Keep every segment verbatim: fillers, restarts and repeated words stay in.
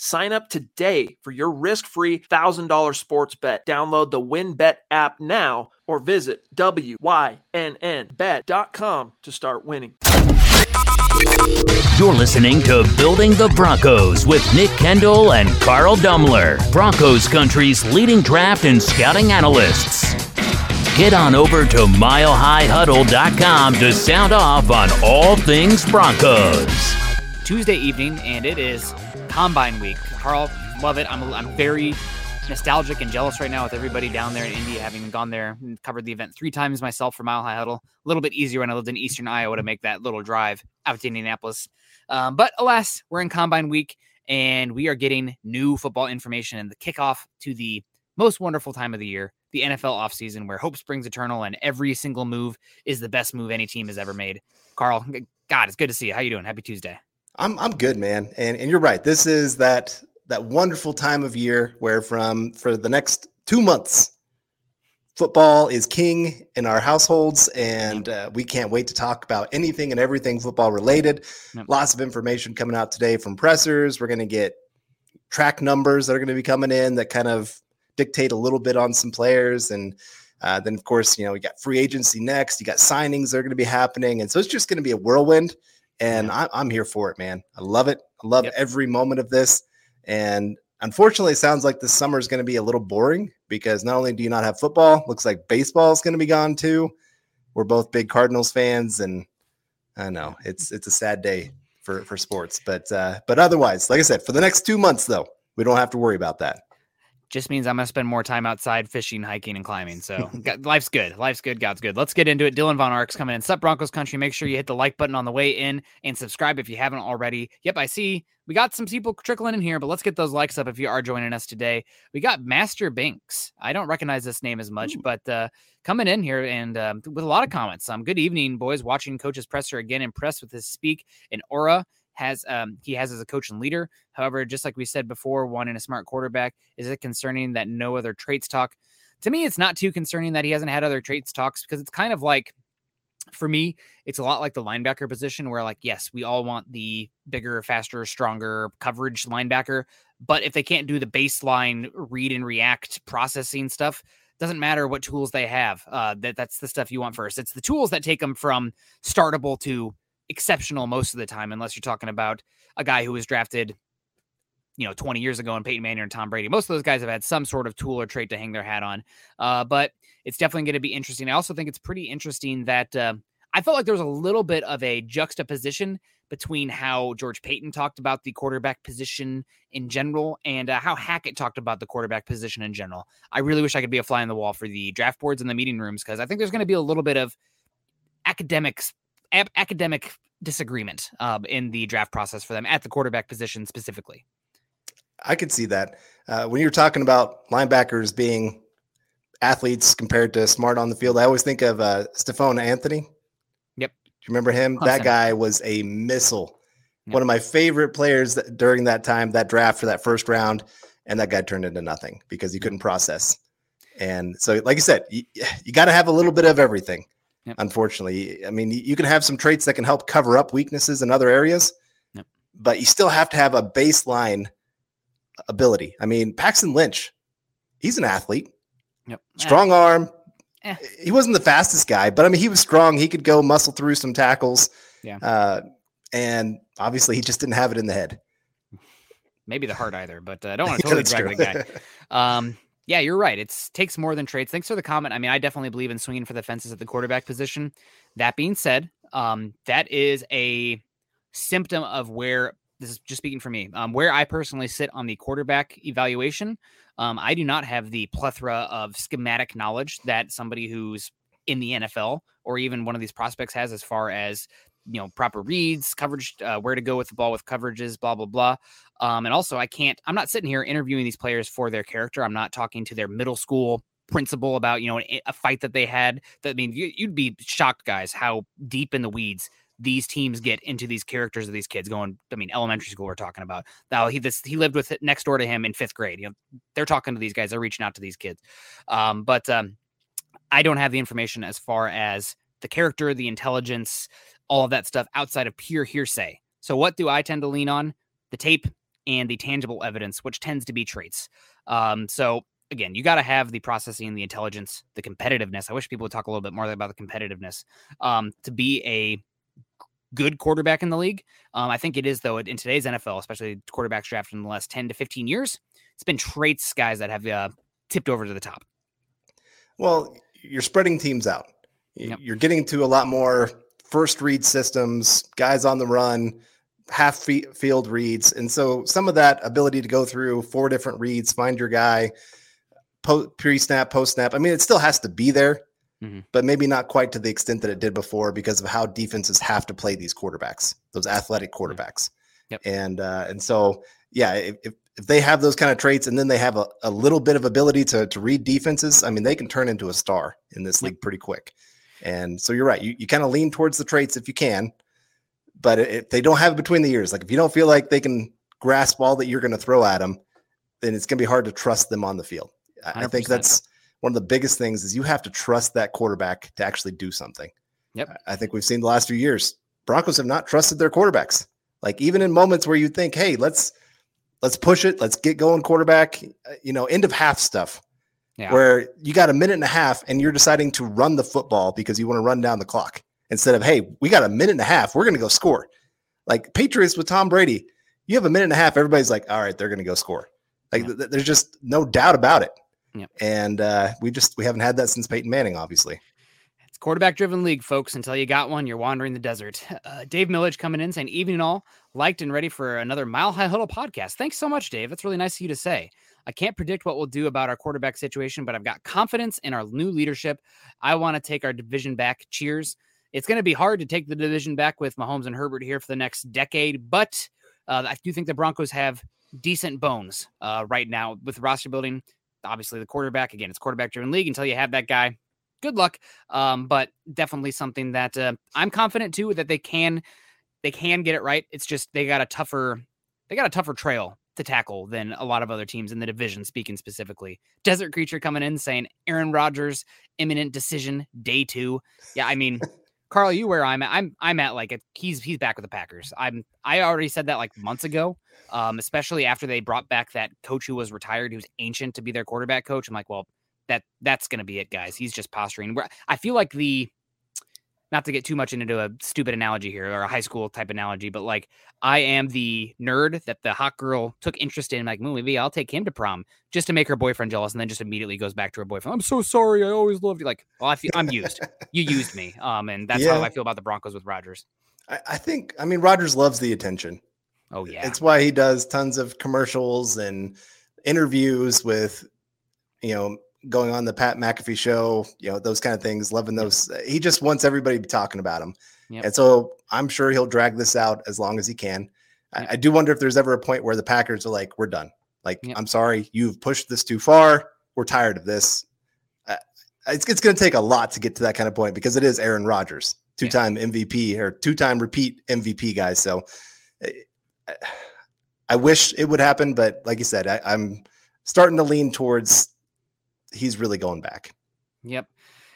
Sign up today for your risk-free one thousand dollars sports bet. Download the WynnBET app now or visit W Y N N bet dot com to start winning. You're listening to Building the Broncos with Nick Kendall and Carl Dumler, Broncos Country's leading draft and scouting analysts. Get on over to mile high huddle dot com to sound off on all things Broncos. Tuesday evening, and it is Combine Week. Carl, love it. I'm I'm very nostalgic and jealous right now with everybody down there in Indy, having gone there and covered the event three times myself for Mile High Huddle. A little bit easier when I lived in Eastern Iowa to make that little drive out to Indianapolis. Um, but alas, we're in Combine Week, and we are getting new football information and the kickoff to the most wonderful time of the year, the N F L offseason, where hope springs eternal and every single move is the best move any team has ever made. Carl, God, it's good to see you. How you doing? Happy Tuesday. I'm I'm good, man. And and you're right. This is that that wonderful time of year where from for the next two months, football is king in our households, and uh, we can't wait to talk about anything and everything football related. Yep. Lots of information coming out today from pressers. We're going to get track numbers that are going to be coming in that kind of dictate a little bit on some players. And uh, then, of course, you know, we got free agency next. You got signings that are going to be happening. And so it's just going to be a whirlwind. And I, I'm here for it, man. I love it. I love yep. every moment of this. And unfortunately, it sounds like this summer is going to be a little boring because not only do you not have football, looks like baseball is going to be gone too. We're both big Cardinals fans, and I know it's it's a sad day for, for sports. But uh, but otherwise, like I said, for the next two months, though, we don't have to worry about that. Just means I'm going to spend more time outside fishing, hiking, and climbing. So life's good. Life's good. God's good. Let's get into it. Dylan Von Ark's coming in. Sup, Broncos Country. Make sure you hit the like button on the way in and subscribe if you haven't already. Yep, I see. We got some people trickling in here, but let's get those likes up if you are joining us today. We got Master Banks. I don't recognize this name as much, Ooh. but uh, coming in here and um, with a lot of comments. Um, good evening, boys. Watching Coach's presser again. Impressed with his speak and aura. Has um he has as a coach and leader. However, just like we said before, one in a smart quarterback. Is it concerning that no other traits talk? To me, it's not too concerning that he hasn't had other traits talks, because it's kind of like, for me, it's a lot like the linebacker position where, like, yes, we all want the bigger, faster, stronger coverage linebacker, but if they can't do the baseline read and react processing stuff, doesn't matter what tools they have. Uh, that that's the stuff you want first. It's the tools that take them from startable to exceptional most of the time, unless you're talking about a guy who was drafted, you know, twenty years ago, and Peyton Manning and Tom Brady. Most of those guys have had some sort of tool or trait to hang their hat on, uh, but it's definitely going to be interesting. I also think it's pretty interesting that uh, I felt like there was a little bit of a juxtaposition between how George Paton talked about the quarterback position in general and uh, how Hackett talked about the quarterback position in general. I really wish I could be a fly on the wall for the draft boards and the meeting rooms, because I think there's going to be a little bit of academics academic disagreement uh, in the draft process for them at the quarterback position specifically. I could see that. Uh, when you're talking about linebackers being athletes compared to smart on the field, I always think of uh, Stephone Anthony. Yep. Do you remember him? one hundred percent. That guy was a missile. Yep. One of my favorite players that, during that time, that draft for that first round, and that guy turned into nothing because he couldn't process. And so, like you said, you, you got to have a little bit of everything. Yep. Unfortunately, I mean, you can have some traits that can help cover up weaknesses in other areas, yep. but you still have to have a baseline ability. I mean, Paxton Lynch, he's an athlete, yep. strong eh. arm. Eh. He wasn't the fastest guy, but I mean, he was strong. He could go muscle through some tackles. Yeah. Uh, and obviously he just didn't have it in the head. Maybe the heart either, but I uh, don't want to totally drag the guy. Um, Yeah, you're right. It takes more than traits. Thanks for the comment. I mean, I definitely believe in swinging for the fences at the quarterback position. That being said, um, that is a symptom of where, this is just speaking for me, um, where I personally sit on the quarterback evaluation. Um, I do not have the plethora of schematic knowledge that somebody who's in the N F L or even one of these prospects has, as far as, you know, proper reads, coverage, uh, where to go with the ball with coverages, blah, blah, blah. Um, and also I can't, I'm not sitting here interviewing these players for their character. I'm not talking to their middle school principle about, you know, a fight that they had. That, I mean, you'd be shocked, guys, how deep in the weeds these teams get into these characters of these kids going. I mean, elementary school we're talking about. Now he this he lived with next door to him in fifth grade. You know, they're talking to these guys. They're reaching out to these kids. Um, but um, I don't have the information as far as the character, the intelligence, all of that stuff outside of pure hearsay. So what do I tend to lean on? The tape and the tangible evidence, which tends to be traits. Um, so again, you got to have the processing, the intelligence, the competitiveness. I wish people would talk a little bit more about the competitiveness um, to be a good quarterback in the league. Um, I think it is, though, in today's N F L, especially quarterbacks drafted in the last ten to fifteen years. It's been traits, guys, that have uh, tipped over to the top. Well, you're spreading teams out. Yep. You're getting to a lot more first read systems, guys on the run, half field reads. And so some of that ability to go through four different reads, find your guy, po- pre-snap, post-snap. I mean, it still has to be there, mm-hmm. but maybe not quite to the extent that it did before because of how defenses have to play these quarterbacks, those athletic quarterbacks. Yep. And uh, and so, yeah, if, if if they have those kind of traits and then they have a, a little bit of ability to, to read defenses, I mean, they can turn into a star in this yep. league pretty quick. And so you're right. You, you kind of lean towards the traits if you can, but if they don't have it between the years, like if you don't feel like they can grasp all that you're going to throw at them, then it's going to be hard to trust them on the field. I, I think that's one of the biggest things is you have to trust that quarterback to actually do something. Yep. I think we've seen the last few years, Broncos have not trusted their quarterbacks. Like even in moments where you think, hey, let's, let's push it. Let's get going quarterback, you know, end of half stuff. Yeah. Where you got a minute and a half and you're deciding to run the football because you want to run down the clock instead of, hey, we got a minute and a half. We're going to go score. Like Patriots with Tom Brady, you have a minute and a half. Everybody's like, all right, they're going to go score. Like yeah. th- there's just no doubt about it. Yeah. And uh, we just we haven't had that since Peyton Manning, obviously. Quarterback-driven league, folks. Until you got one, you're wandering the desert. Uh, Dave Millage coming in saying, evening all, liked and ready for another Mile High Huddle podcast. Thanks so much, Dave. That's really nice of you to say. I can't predict what we'll do about our quarterback situation, but I've got confidence in our new leadership. I want to take our division back. Cheers. It's going to be hard to take the division back with Mahomes and Herbert here for the next decade, but uh, I do think the Broncos have decent bones uh, right now with roster building. Obviously, the quarterback, again, it's quarterback-driven league until you have that guy. Good luck, um, but definitely something that uh, I'm confident too that they can they can get it right. It's just they got a tougher they got a tougher trail to tackle than a lot of other teams in the division. Speaking specifically, Desert Creature coming in saying Aaron Rodgers imminent decision day two. Yeah, I mean, Carl, you where I'm at? I'm I'm at like a, he's he's back with the Packers. I'm I already said that like months ago, um, especially after they brought back that coach who was retired, who's ancient to be their quarterback coach. I'm like, well. That that's going to be it, guys. He's just posturing. I feel like the, not to get too much into a stupid analogy here or a high school type analogy, but like I am the nerd that the hot girl took interest in. Like, well, maybe I'll take him to prom just to make her boyfriend jealous, and then just immediately goes back to her boyfriend. I'm so sorry. I always loved you. Like, well, I feel I'm used. You used me. Um, and that's yeah. how I feel about the Broncos with Rodgers. I, I think. I mean, Rodgers loves the attention. Oh yeah, it's why he does tons of commercials and interviews with, you know. Going on the Pat McAfee show, you know, those kind of things, loving those. He just wants everybody to be talking about him. Yep. And so I'm sure he'll drag this out as long as he can. Yep. I, I do wonder if there's ever a point where the Packers are like, we're done. Like, yep. I'm sorry, you've pushed this too far. We're tired of this. Uh, it's it's going to take a lot to get to that kind of point because it is Aaron Rodgers, two-time yep. M V P or two-time repeat M V P guy. So I, I wish it would happen. But like you said, I, I'm starting to lean towards he's really going back. Yep.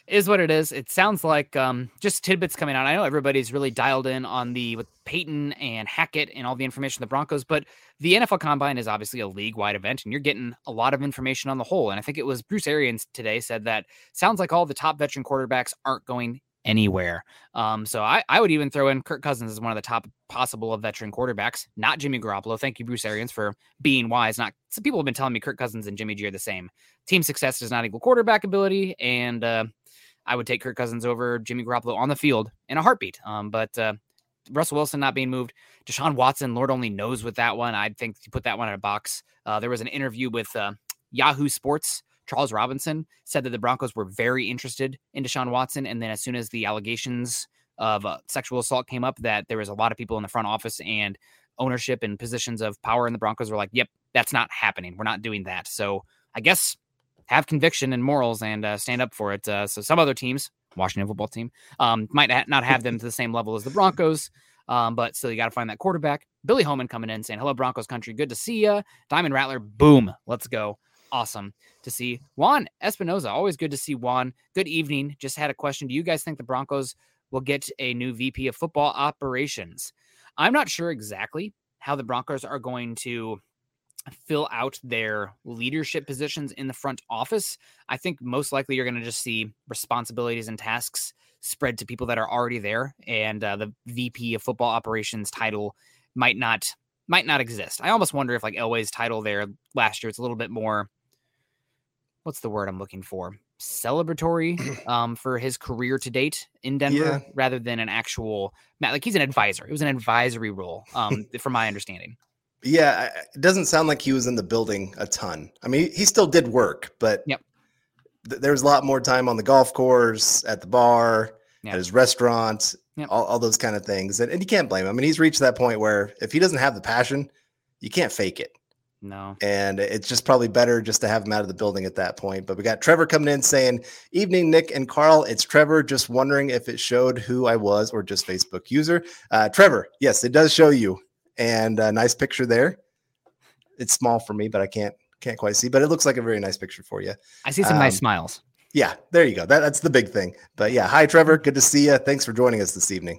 Is what it is. It sounds like um, just tidbits coming out. I know everybody's really dialed in on the with Paton and Hackett and all the information on the Broncos, but the N F L Combine is obviously a league-wide event, and you're getting a lot of information on the whole. And I think it was Bruce Arians today said that sounds like all the top veteran quarterbacks aren't going anywhere. Um, so I, I would even throw in Kirk Cousins as one of the top possible of veteran quarterbacks, not Jimmy Garoppolo. Thank you, Bruce Arians, for being wise. Not some people have been telling me Kirk Cousins and Jimmy G are the same. Team success does not equal quarterback ability, and uh, I would take Kirk Cousins over Jimmy Garoppolo on the field in a heartbeat. Um, but uh, Russell Wilson not being moved, Deshaun Watson, Lord only knows with that one. I think you put that one in a box. Uh, there was an interview with uh, Yahoo Sports. Charles Robinson said that the Broncos were very interested in Deshaun Watson. And then as soon as the allegations of uh, sexual assault came up, that there was a lot of people in the front office and ownership and positions of power in the Broncos were like, yep, that's not happening. We're not doing that. So I guess have conviction and morals and uh, stand up for it. Uh, so some other teams, Washington football team, um, might ha- not have them to the same level as the Broncos, um, but still you got to find that quarterback. Billy Homan coming in saying, hello, Broncos country. Good to see you. Diamond Rattler. Boom. Let's go. Awesome to see. Juan Espinoza. Always good to see Juan. Good evening. Just had a question. Do you guys think the Broncos will get a new V P of football operations? I'm not sure exactly how the Broncos are going to fill out their leadership positions in the front office. I think most likely you're going to just see responsibilities and tasks spread to people that are already there. And uh, the V P of football operations title might not, might not exist. I almost wonder if like Elway's title there last year, it's a little bit more, what's the word I'm looking for? Celebratory um, for his career to date in Denver, yeah. rather than an actual, like he's an advisor. It was an advisory role um, from my understanding. Yeah, it doesn't sound like he was in the building a ton. I mean, he still did work, but yep. th- there was a lot more time on the golf course, at the bar, yep. at his restaurant, yep. all, all those kind of things. And, and you can't blame him. I mean, he's reached that point where if he doesn't have the passion, you can't fake it. No. And it's just probably better just to have him out of the building at that point. But we got Trevor coming in saying, evening, Nick and Carl. It's Trevor. Just wondering if it showed who I was or just Facebook user. Uh, Trevor, yes, it does show you. And a nice picture there. It's small for me, but I can't can't quite see. But it looks like a very nice picture for you. I see some um, nice smiles. Yeah, there you go. That, that's the big thing. But yeah, hi, Trevor. Good to see you. Thanks for joining us this evening.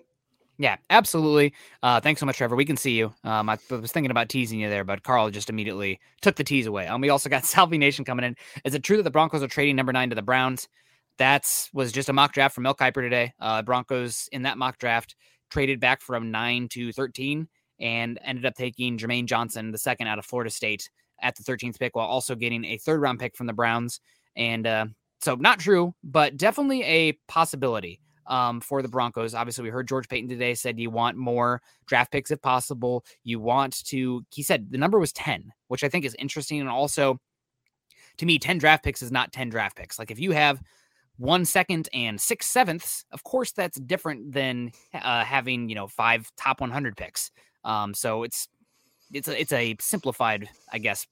Yeah, absolutely. Uh, thanks so much, Trevor. We can see you. Um, I was thinking about teasing you there, but Carl just immediately took the tease away. And um, we also got Salvi Nation coming in. Is it true that the Broncos are trading number nine to the Browns? That was just a mock draft from Mel Kiper today. Uh, Broncos in that mock draft traded back from nine to thirteen. And ended up taking Jermaine Johnson, the second out of Florida State, at the thirteenth pick, while also getting a third round pick from the Browns. And uh, so not true, but definitely a possibility um, for the Broncos. Obviously, we heard George Paton today said you want more draft picks if possible. You want to, he said the number was ten, which I think is interesting. And also, to me, ten draft picks is not ten draft picks. Like if you have one second and six sevenths, of course, that's different than uh, having, you know, five top one hundred picks. Um, so it's, it's a, it's a simplified, I guess,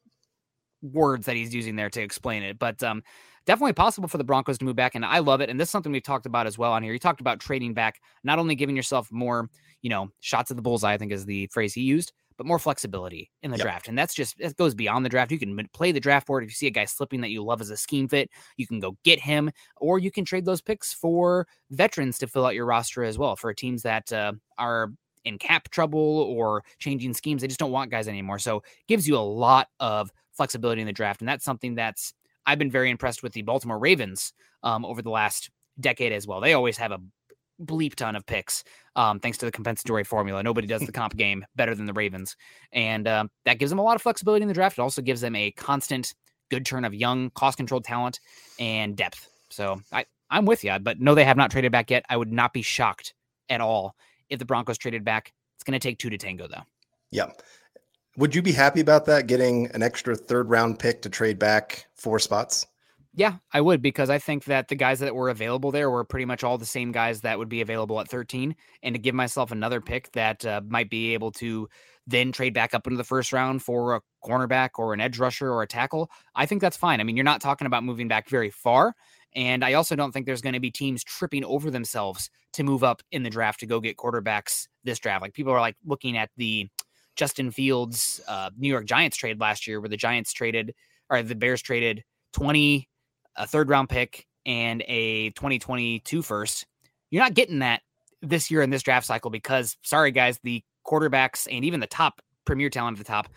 words that he's using there to explain it, but, um, definitely possible for the Broncos to move back. And I love it. And this is something we've talked about as well on here. He talked about trading back, not only giving yourself more, you know, shots at the bullseye, I think is the phrase he used, but more flexibility in the yep. draft. And that's just, it goes beyond the draft. You can play the draft board. If you see a guy slipping that you love as a scheme fit, you can go get him, or you can trade those picks for veterans to fill out your roster as well for teams that, uh, are in cap trouble or changing schemes. They just don't want guys anymore. So it gives you a lot of flexibility in the draft. And that's something that's, I've been very impressed with the Baltimore Ravens um, over the last decade as well. They always have a bleep ton of picks um, thanks to the compensatory formula. Nobody does the comp game better than the Ravens. And um, that gives them a lot of flexibility in the draft. It also gives them a constant good turn of young, cost-controlled talent and depth. So I, I'm with you, but no, they have not traded back yet. I would not be shocked at all if the Broncos traded back. It's going to take two to tango, though. Yeah. Would you be happy about that, getting an extra third-round pick to trade back four spots? Yeah, I would, because I think that the guys that were available there were pretty much all the same guys that would be available at thirteen, and to give myself another pick that uh, might be able to then trade back up into the first round for a cornerback or an edge rusher or a tackle, I think that's fine. I mean, you're not talking about moving back very far, and I also don't think there's going to be teams tripping over themselves to move up in the draft to go get quarterbacks this draft. Like people are like looking at the Justin Fields, uh, New York Giants trade last year where the Giants traded or the Bears traded twenty, a third round pick and a twenty twenty-two first. You're not getting that this year in this draft cycle because sorry guys, the quarterbacks and even the top premier talent at the top,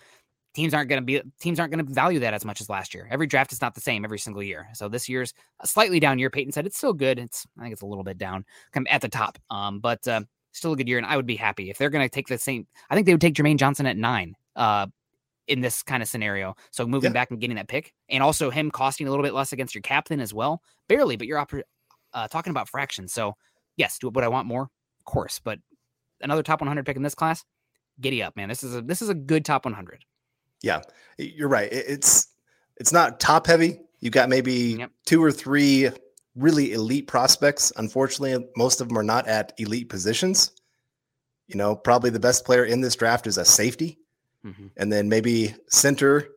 Teams aren't going to be teams aren't going to value that as much as last year. Every draft is not the same every single year. So this year's a slightly down year. Peyton said it's still good. It's I think it's a little bit down at the top, um, but uh, still a good year. And I would be happy if they're going to take the same. I think they would take Jermaine Johnson at nine uh, in this kind of scenario. So moving yeah. back and getting that pick, and also him costing a little bit less against your captain as well, barely. But you're oper- uh, talking about fractions. So yes, do what I want more, of course. But another top one hundred pick in this class. Giddy up, man! This is a this is a good top one hundred. Yeah, you're right. It's it's not top heavy. You've got maybe yep. two or three really elite prospects. Unfortunately, most of them are not at elite positions. You know, probably the best player in this draft is a safety. Mm-hmm. And then maybe center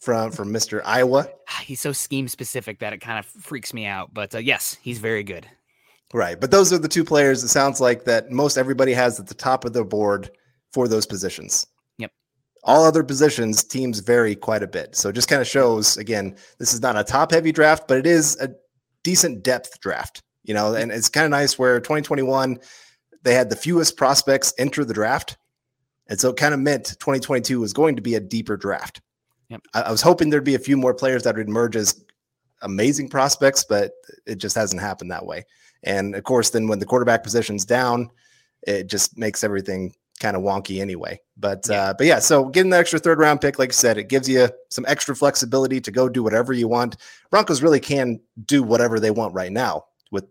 from from Mister Iowa. He's so scheme specific that it kind of freaks me out. But uh, yes, he's very good. Right. But those are the two players, it sounds like, that most everybody has at the top of their board for those positions. Yep. All other positions, teams vary quite a bit. So it just kind of shows, again, this is not a top-heavy draft, but it is a decent depth draft. You know, and it's kind of nice where twenty twenty-one, they had the fewest prospects enter the draft. And so it kind of meant twenty twenty-two was going to be a deeper draft. Yep. I, I was hoping there'd be a few more players that would emerge as amazing prospects, but it just hasn't happened that way. And of course, then when the quarterback position's down, it just makes everything kind of wonky anyway. But, yeah. uh, but yeah, so getting the extra third round pick, like I said, it gives you some extra flexibility to go do whatever you want. Broncos really can do whatever they want right now with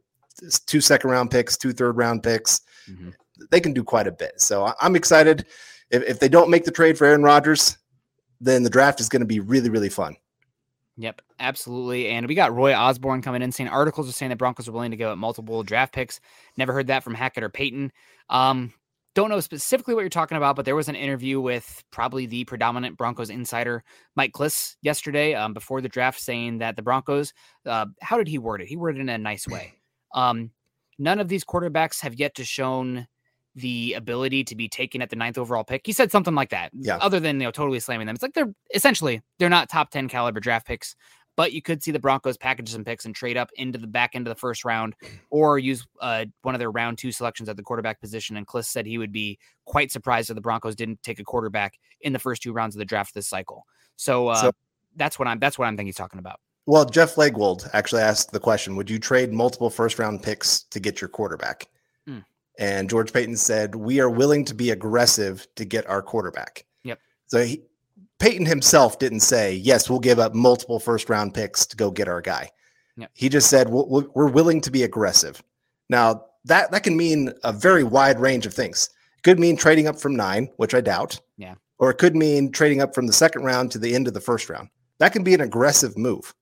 two second round picks, two third round picks. Mm-hmm. They can do quite a bit. So I'm excited. If, if they don't make the trade for Aaron Rodgers, then the draft is going to be really, really fun. Yep, absolutely. And we got Roy Osborne coming in saying articles are saying that Broncos are willing to go at multiple draft picks. Never heard that from Hackett or Paton. Um, don't know specifically what you're talking about, but there was an interview with probably the predominant Broncos insider, Mike Klis, yesterday um, before the draft, saying that the Broncos, uh, how did he word it? He worded it in a nice way. Um, none of these quarterbacks have yet to shown the ability to be taken at the ninth overall pick. He said something like that, yeah. Other than, you know, totally slamming them. It's like, they're essentially, they're not top ten caliber draft picks, but you could see the Broncos package some picks and trade up into the back end of the first round or use uh, one of their round two selections at the quarterback position. And Klis said he would be quite surprised if the Broncos didn't take a quarterback in the first two rounds of the draft this cycle. So, uh, so that's what I'm, that's what I'm thinking he's talking about. Well, Jeff Legwold actually asked the question, would you trade multiple first round picks to get your quarterback? And George Paton said, we are willing to be aggressive to get our quarterback. Yep. So he, Paton himself didn't say, yes, we'll give up multiple first round picks to go get our guy. Yep. He just said, we'll, we're willing to be aggressive. Now that, that can mean a very wide range of things. It could mean trading up from nine, which I doubt. Yeah. Or it could mean trading up from the second round to the end of the first round. That can be an aggressive move.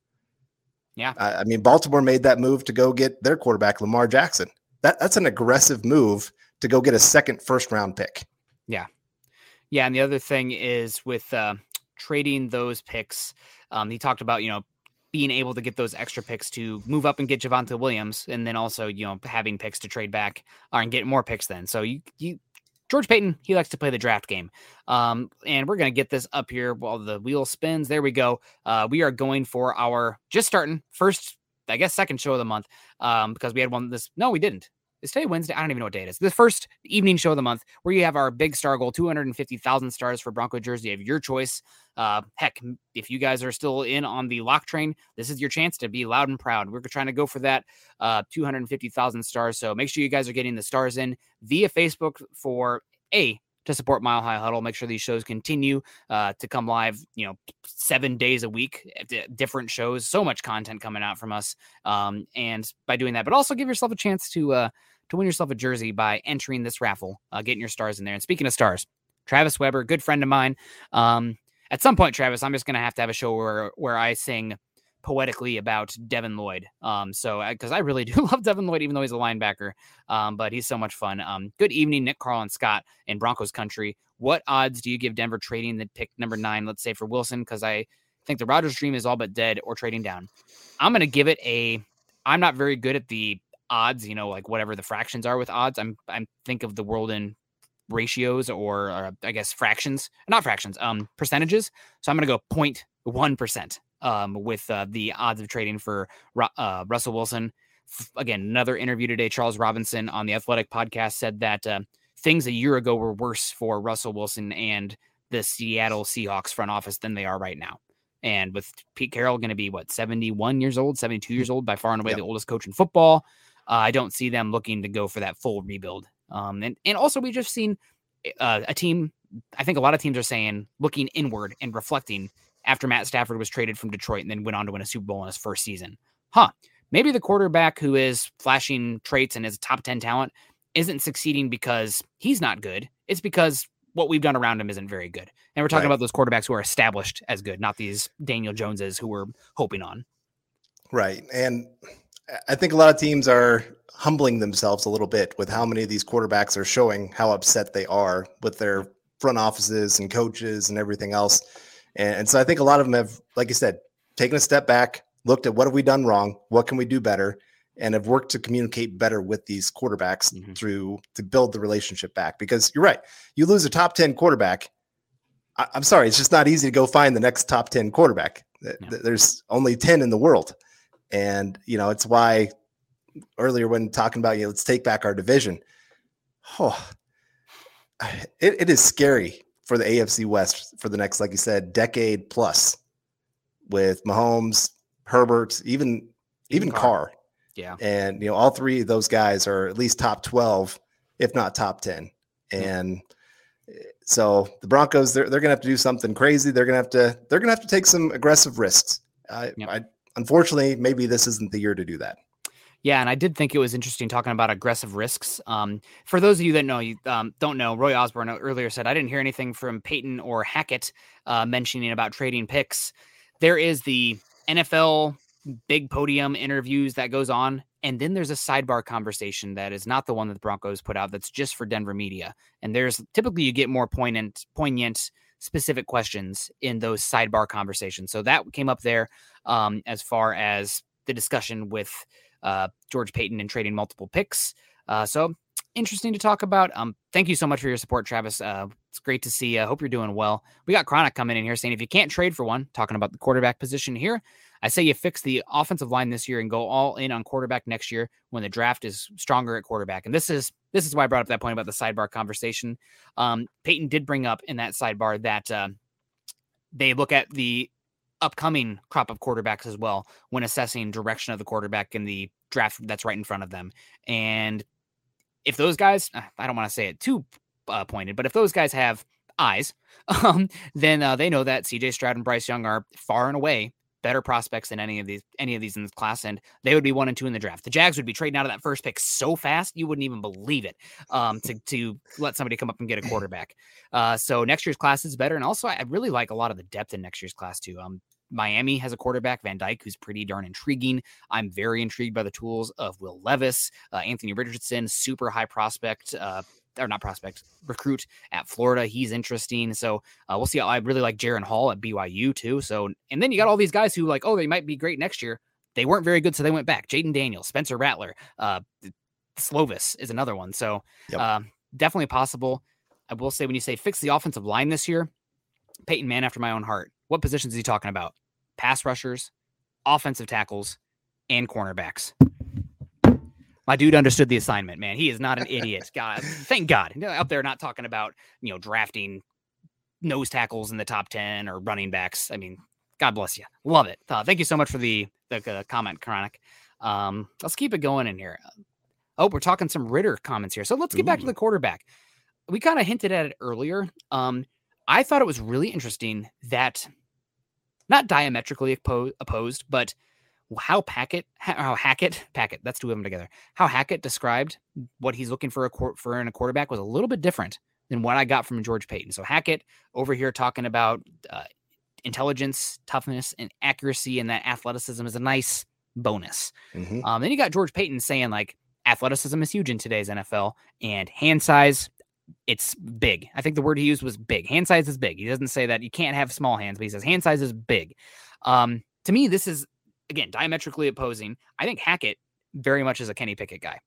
Yeah. Uh, I mean, Baltimore made that move to go get their quarterback, Lamar Jackson. That that's an aggressive move to go get a second first round pick. Yeah. Yeah. And the other thing is with uh, trading those picks, um, he talked about, you know, being able to get those extra picks to move up and get Javonte Williams. And then also, you know, having picks to trade back or, and get more picks then. So you, you, George Paton, he likes to play the draft game. Um, and we're going to get this up here while the wheel spins. There we go. Uh, we are going for our just starting first, I guess, second show of the month, um, because we had one this, no, we didn't. It's today Wednesday. I don't even know what day it is. The first evening show of the month where you have our big star goal, two hundred fifty thousand stars for Bronco jersey of your choice. Uh, heck, if you guys are still in on the lock train, this is your chance to be loud and proud. We're trying to go for that uh, two hundred fifty thousand stars. So make sure you guys are getting the stars in via Facebook for a, to support Mile High Huddle, make sure these shows continue uh, to come live, you know, seven days a week, d- different shows, so much content coming out from us. Um, and by doing that, but also give yourself a chance to uh, to win yourself a jersey by entering this raffle, uh, getting your stars in there. And speaking of stars, Travis Weber, good friend of mine. Um, at some point, Travis, I'm just going to have to have a show where, where I sing poetically about Devin Lloyd. Um, so because I, I really do love Devin Lloyd, even though he's a linebacker, um, but he's so much fun. Um, good evening, Nick, Carl, and Scott in Broncos country. What odds do you give Denver trading the pick number nine, let's say for Wilson? Because I think the Rodgers dream is all but dead, or trading down. I'm going to give it a, I'm not very good at the odds, you know, like whatever the fractions are with odds. I'm, I'm think of the world in ratios or, or I guess fractions, not fractions, um, percentages. So I'm going to go zero point one percent. Um, with uh, the odds of trading for uh, Russell Wilson. Again, another interview today, Charles Robinson on the Athletic podcast said that uh, things a year ago were worse for Russell Wilson and the Seattle Seahawks front office than they are right now. And with Pete Carroll going to be, what, seventy-one years old, seventy-two years old, by far and away yep. the oldest coach in football. Uh, I don't see them looking to go for that full rebuild. Um, and, and also we've just seen uh, a team, I think a lot of teams are saying, looking inward and reflecting after Matt Stafford was traded from Detroit and then went on to win a Super Bowl in his first season. Huh, maybe the quarterback who is flashing traits and is a top ten talent isn't succeeding because he's not good. It's because what we've done around him isn't very good. And we're talking right. about those quarterbacks who are established as good, not these Daniel Joneses who we're hoping on. Right, and I think a lot of teams are humbling themselves a little bit with how many of these quarterbacks are showing how upset they are with their front offices and coaches and everything else. And, and so I think a lot of them have, like you said, taken a step back, looked at what have we done wrong? What can we do better? And have worked to communicate better with these quarterbacks mm-hmm. through to build the relationship back. Because you're right. You lose a top ten quarterback. I, I'm sorry. It's just not easy to go find the next top ten quarterback. No. There's only ten in the world. And, you know, it's why earlier when talking about, you know, let's take back our division. Oh, it, it is scary for the A F C West for the next, like you said, decade plus with Mahomes, Herbert, even, even, even Carr. Carr. Yeah. And, you know, all three of those guys are at least top twelve, if not top ten. And yeah. so the Broncos, they're, they're going to have to do something crazy. They're going to have to, they're going to have to take some aggressive risks. Uh, yeah. I, unfortunately, maybe this isn't the year to do that. Yeah. And I did think it was interesting talking about aggressive risks. Um, for those of you that know, you um, don't know, Roy Osborne earlier said, I didn't hear anything from Peyton or Hackett uh, mentioning about trading picks. There is the N F L big podium interviews that goes on. And then there's a sidebar conversation that is not the one that the Broncos put out. That's just for Denver media. And there's typically you get more poignant, poignant, specific questions in those sidebar conversations. So that came up there um, as far as the discussion with uh, George Paton and trading multiple picks. Uh, so interesting to talk about. Um, thank you so much for your support, Travis. Uh, it's great to see. I uh, hope you're doing well. We got Chronic coming in here saying, if you can't trade for one, talking about the quarterback position here, I say you fix the offensive line this year and go all in on quarterback next year when the draft is stronger at quarterback. And this is, this is why I brought up that point about the sidebar conversation. Um, Peyton did bring up in that sidebar that uh, they look at the upcoming crop of quarterbacks as well when assessing direction of the quarterback in the draft that's right in front of them. And if those guys, I don't want to say it too uh, pointed, but if those guys have eyes, um, then uh, they know that C J Stroud and Bryce Young are far and away better prospects than any of these, any of these in this class. And they would be one and two in the draft. The Jags would be trading out of that first pick so fast, you wouldn't even believe it um, to, to let somebody come up and get a quarterback. Uh, so next year's class is better. And also I really like a lot of the depth in next year's class too. Um, Miami has a quarterback, Van Dyke, who's pretty darn intriguing. I'm very intrigued by the tools of Will Levis, uh, Anthony Richardson, super high prospect, uh, or not prospect, recruit at Florida. He's interesting. So uh, we'll see. How I really like Jaron Hall at B Y U too. So, and then you got all these guys who like, oh, they might be great next year. They weren't very good, so they went back. Jaden Daniels, Spencer Rattler, uh, Slovis is another one. So yep. uh, definitely possible. I will say when you say fix the offensive line this year, Peyton Manning after my own heart. What positions is he talking about? Pass rushers, offensive tackles, and cornerbacks. My dude understood the assignment, man. He is not an idiot. God, thank God. Up there not talking about, you know, drafting nose tackles in the top ten or running backs. I mean, God bless you. Love it. Uh, thank you so much for the, the uh, comment, Chronic. Um, let's keep it going in here. Oh, we're talking some Ritter comments here. So let's get Ooh. back to the quarterback. We kind of hinted at it earlier. Um, I thought it was really interesting that not diametrically opposed, opposed but how Hackett, how Hackett, Hackett, that's two of them together. How Hackett described what he's looking for a court for in a quarterback was a little bit different than what I got from George Paton. So Hackett over here talking about uh, intelligence, toughness, and accuracy, and that athleticism is a nice bonus. Mm-hmm. Um, then you got George Paton saying like athleticism is huge in today's N F L and hand size. It's big. I think the word he used was big. Hand size is big. He doesn't say that you can't have small hands, but he says hand size is big. Um, to me, this is, again, diametrically opposing. I think Hackett very much is a Kenny Pickett guy.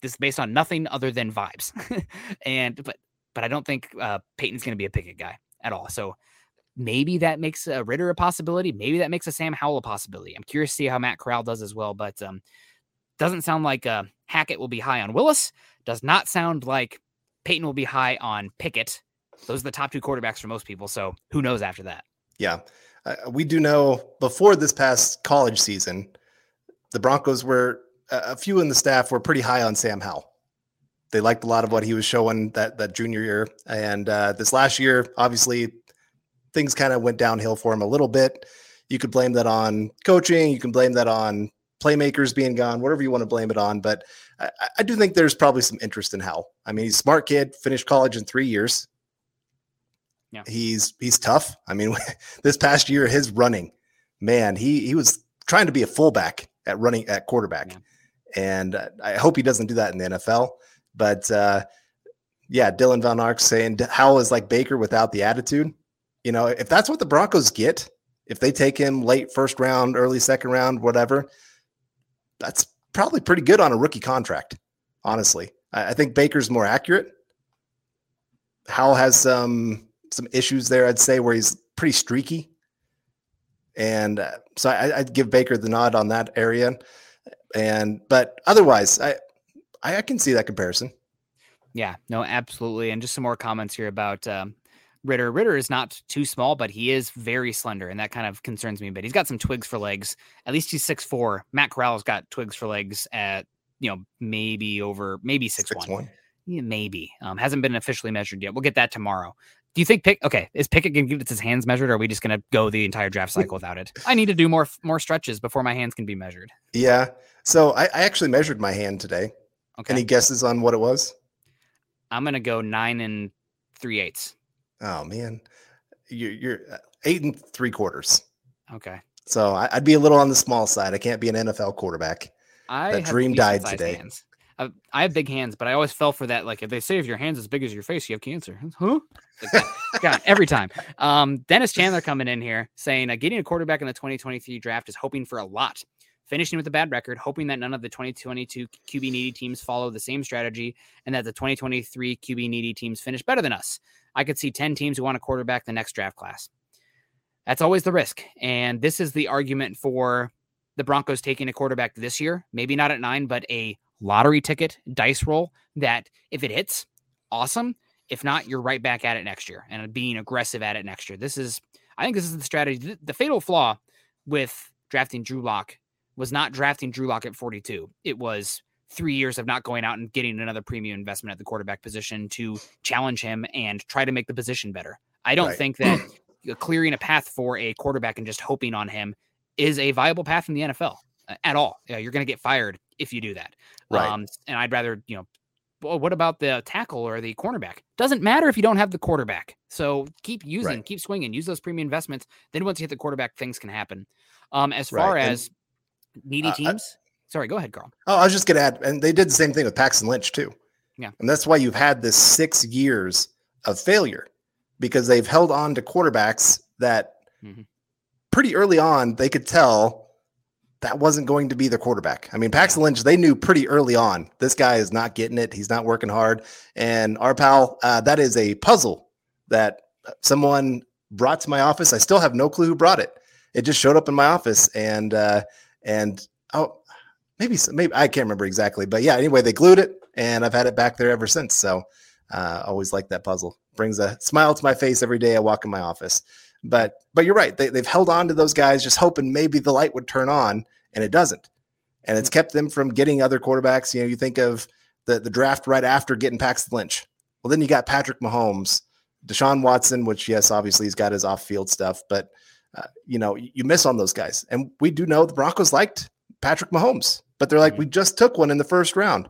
This is based on nothing other than vibes. and But but I don't think uh, Peyton's going to be a Pickett guy at all. So maybe that makes a Ritter a possibility. Maybe that makes a Sam Howell a possibility. I'm curious to see how Matt Corral does as well, but um, doesn't sound like uh, Hackett will be high on Willis. Does not sound like Peyton will be high on Pickett. Those are the top two quarterbacks for most people. So who knows after that? Yeah. Uh, we do know before this past college season, the Broncos were uh, a few in the staff were pretty high on Sam Howell. They liked a lot of what he was showing that, that junior year. And uh, this last year, obviously things kind of went downhill for him a little bit. You could blame that on coaching. You can blame that on playmakers being gone, whatever you want to blame it on. But I, I do think there's probably some interest in Howell. I mean, he's a smart kid, finished college in three years. Yeah. He's, he's tough. I mean, this past year, his running, man, he, he was trying to be a fullback at running at quarterback. Yeah. And uh, I hope he doesn't do that in the N F L, but uh, yeah, Dylan Van Ark saying Howell is like Baker without the attitude. You know, if that's what the Broncos get, if they take him late first round, early second round, whatever, that's probably pretty good on a rookie contract, honestly. I, I think Baker's more accurate. Howell has some some issues there, I'd say, where he's pretty streaky. And uh, so I, I'd give Baker the nod on that area. And but otherwise, I I can see that comparison. Yeah, no, absolutely. And just some more comments here about um, Ritter. Ritter is not too small, but he is very slender, and that kind of concerns me a bit. He's got some twigs for legs. At least he's six foot four. Matt Corral's got twigs for legs at, you know, maybe over, maybe six foot one. Yeah, maybe. Um, hasn't been officially measured yet. We'll get that tomorrow. Do you think Pick? Okay, is Pickett going to get his hands measured, or are we just going to go the entire draft cycle without it? I need to do more more stretches before my hands can be measured. Yeah. So I, I actually measured my hand today. Okay. Any guesses on what it was? I'm going to go nine and three eighths. Oh, man. You're, you're eight and three quarters. Okay. So I, I'd be a little on the small side. I can't be an N F L quarterback. I that dream died today. Hands. I, I have big hands, but I always fell for that. Like, if they say if your hand's as big as your face, you have cancer. Huh? Like, God, every time. Um, Dennis Chandler coming in here saying, uh, getting a quarterback in the twenty twenty-three draft is hoping for a lot. Finishing with a bad record, hoping that none of the twenty twenty-two Q B needy teams follow the same strategy and that the twenty twenty-three Q B needy teams finish better than us. I could see ten teams who want to quarterback the next draft class. That's always the risk. And this is the argument for the Broncos taking a quarterback this year, maybe not at nine, but a lottery ticket dice roll that if it hits, awesome. If not, you're right back at it next year and being aggressive at it next year. This is, I think this is the strategy. The fatal flaw with drafting Drew Lock was not drafting Drew Lock at forty-two. It was three years of not going out and getting another premium investment at the quarterback position to challenge him and try to make the position better. I don't right. think that clearing a path for a quarterback and just hoping on him is a viable path in the N F L at all. You're going to get fired if you do that. Right. Um, and I'd rather, you know, well, what about the tackle or the cornerback? Doesn't matter if you don't have the quarterback. So keep using, right. keep swinging, use those premium investments. Then once you hit the quarterback, things can happen. Um, as far right. as, needy teams. Uh, I, Sorry, go ahead, Carl. Oh, I was just going to add, and they did the same thing with Paxton Lynch too. Yeah. And that's why you've had this six years of failure, because they've held on to quarterbacks that mm-hmm. pretty early on, they could tell that wasn't going to be their quarterback. I mean, Paxton yeah. Lynch, they knew pretty early on, this guy is not getting it. He's not working hard. And our pal, uh, that is a puzzle that someone brought to my office. I still have no clue who brought it. It just showed up in my office and, uh, And oh, maybe maybe I can't remember exactly, but yeah. Anyway, they glued it, and I've had it back there ever since. So uh, always like that puzzle. Brings a smile to my face every day I walk in my office. But but you're right. They they've held on to those guys, just hoping maybe the light would turn on, and it doesn't. And it's kept them from getting other quarterbacks. You know, you think of the the draft right after getting Paxton Lynch. Well, then you got Patrick Mahomes, Deshaun Watson, which yes, obviously he's got his off field stuff, but. Uh, you know, you miss on those guys. And we do know the Broncos liked Patrick Mahomes, but they're like, mm-hmm. we just took one in the first round.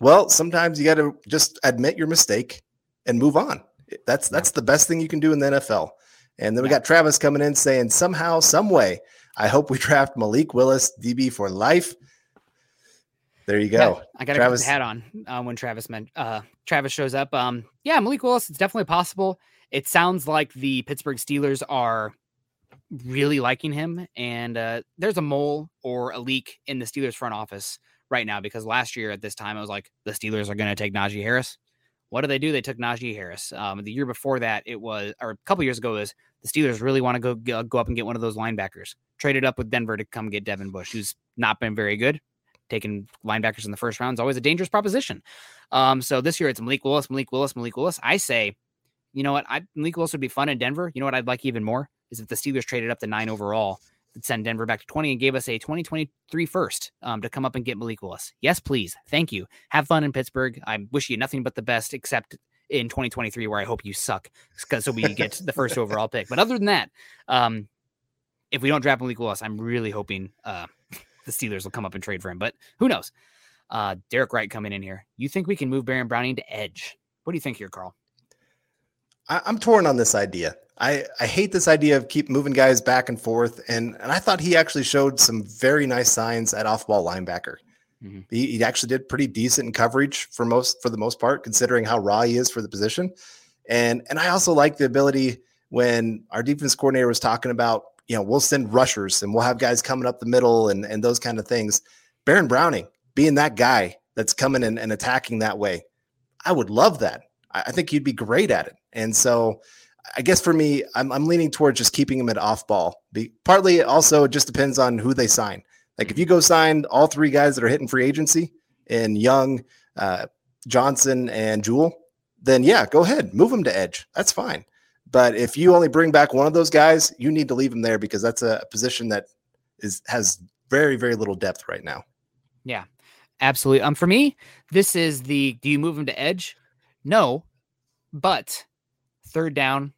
Well, sometimes you got to just admit your mistake and move on. That's, that's the best thing you can do in the N F L. And then we got Travis coming in saying somehow, some way, I hope we draft Malik Willis, D B for life. There you go. Yeah, I got to put the hat on uh, when Travis meant, uh, Travis shows up. Um, yeah, Malik Willis, it's definitely possible. It sounds like the Pittsburgh Steelers are really liking him. And uh, there's a mole or a leak in the Steelers front office right now, because last year at this time, I was like, the Steelers are going to take Najee Harris. What do they do? They took Najee Harris. Um, the year before that, it was, or a couple years ago, is the Steelers really want to go, go up and get one of those linebackers. Traded up with Denver to come get Devin Bush, who's not been very good. Taking linebackers in the first round is always a dangerous proposition. Um, so this year it's Malik Willis, Malik Willis, Malik Willis. I say, you know what? I, Malik Willis would be fun in Denver. You know what I'd like even more is if the Steelers traded up to nine overall, and send Denver back to twenty and gave us a twenty twenty-three first um, to come up and get Malik Willis. Yes, please. Thank you. Have fun in Pittsburgh. I wish you nothing but the best, except in twenty twenty-three, where I hope you suck, because so we get the first overall pick. But other than that, um, if we don't draft Malik Willis, I'm really hoping uh, the Steelers will come up and trade for him. But who knows? Uh, Derek Wright coming in here. You think we can move Baron Browning to edge? What do you think here, Carl? I'm torn on this idea. I, I hate this idea of keep moving guys back and forth. And, and I thought he actually showed some very nice signs at off-ball linebacker. Mm-hmm. He, he actually did pretty decent in coverage for most, for the most part, considering how raw he is for the position. And, and I also like the ability when our defense coordinator was talking about, you know, we'll send rushers and we'll have guys coming up the middle and, and those kind of things. Baron Browning being that guy that's coming in and attacking that way. I would love that. I think he'd be great at it. And so I guess for me, I'm, I'm leaning toward just keeping him at off ball. Be, partly also it just depends on who they sign. Like if you go sign all three guys that are hitting free agency in Young, uh, Johnson and Jewell, then yeah, go ahead, move them to edge. That's fine. But if you only bring back one of those guys, you need to leave him there because that's a position that is has very, very little depth right now. Yeah, absolutely. Um, for me, this is the, do you move him to edge? No, but third down,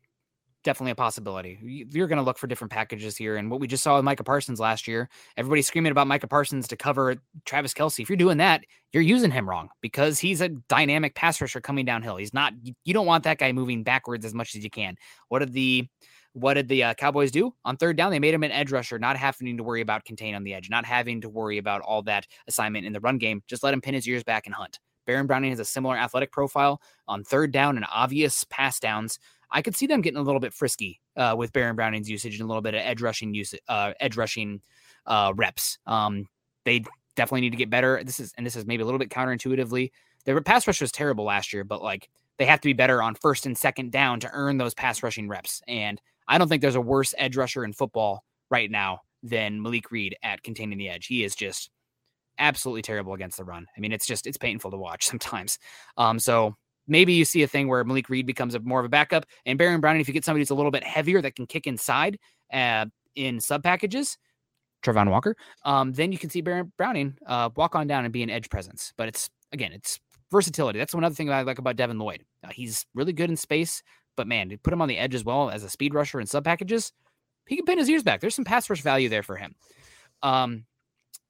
definitely a possibility. You're going to look for different packages here. And what we just saw with Micah Parsons last year, everybody screaming about Micah Parsons to cover Travis Kelce. If you're doing that, you're using him wrong because he's a dynamic pass rusher coming downhill. He's not, you don't want that guy moving backwards as much as you can. What did the, what did the uh, Cowboys do on third down? They made him an edge rusher, not having to worry about contain on the edge, not having to worry about all that assignment in the run game. Just let him pin his ears back and hunt. Baron Browning has a similar athletic profile on third down and obvious pass downs. I could see them getting a little bit frisky uh, with Baron Browning's usage and a little bit of edge rushing use, uh, edge rushing uh, reps. Um, they definitely need to get better. This is, and this is maybe a little bit counterintuitively. Their pass rush was terrible last year, but like they have to be better on first and second down to earn those pass rushing reps. And I don't think there's a worse edge rusher in football right now than Malik Reed at containing the edge. He is just absolutely terrible against the run. I mean, it's just, it's painful to watch sometimes. Um, so maybe you see a thing where Malik Reed becomes a, more of a backup, and Baron Browning, if you get somebody who's a little bit heavier that can kick inside uh, in sub packages, Trevon Walker, um, then you can see Baron Browning uh, walk on down and be an edge presence. But it's, again, it's versatility. That's one other thing I like about Devin Lloyd. Uh, he's really good in space, but man, to put him on the edge as well as a speed rusher in sub packages, he can pin his ears back. There's some pass rush value there for him. Um,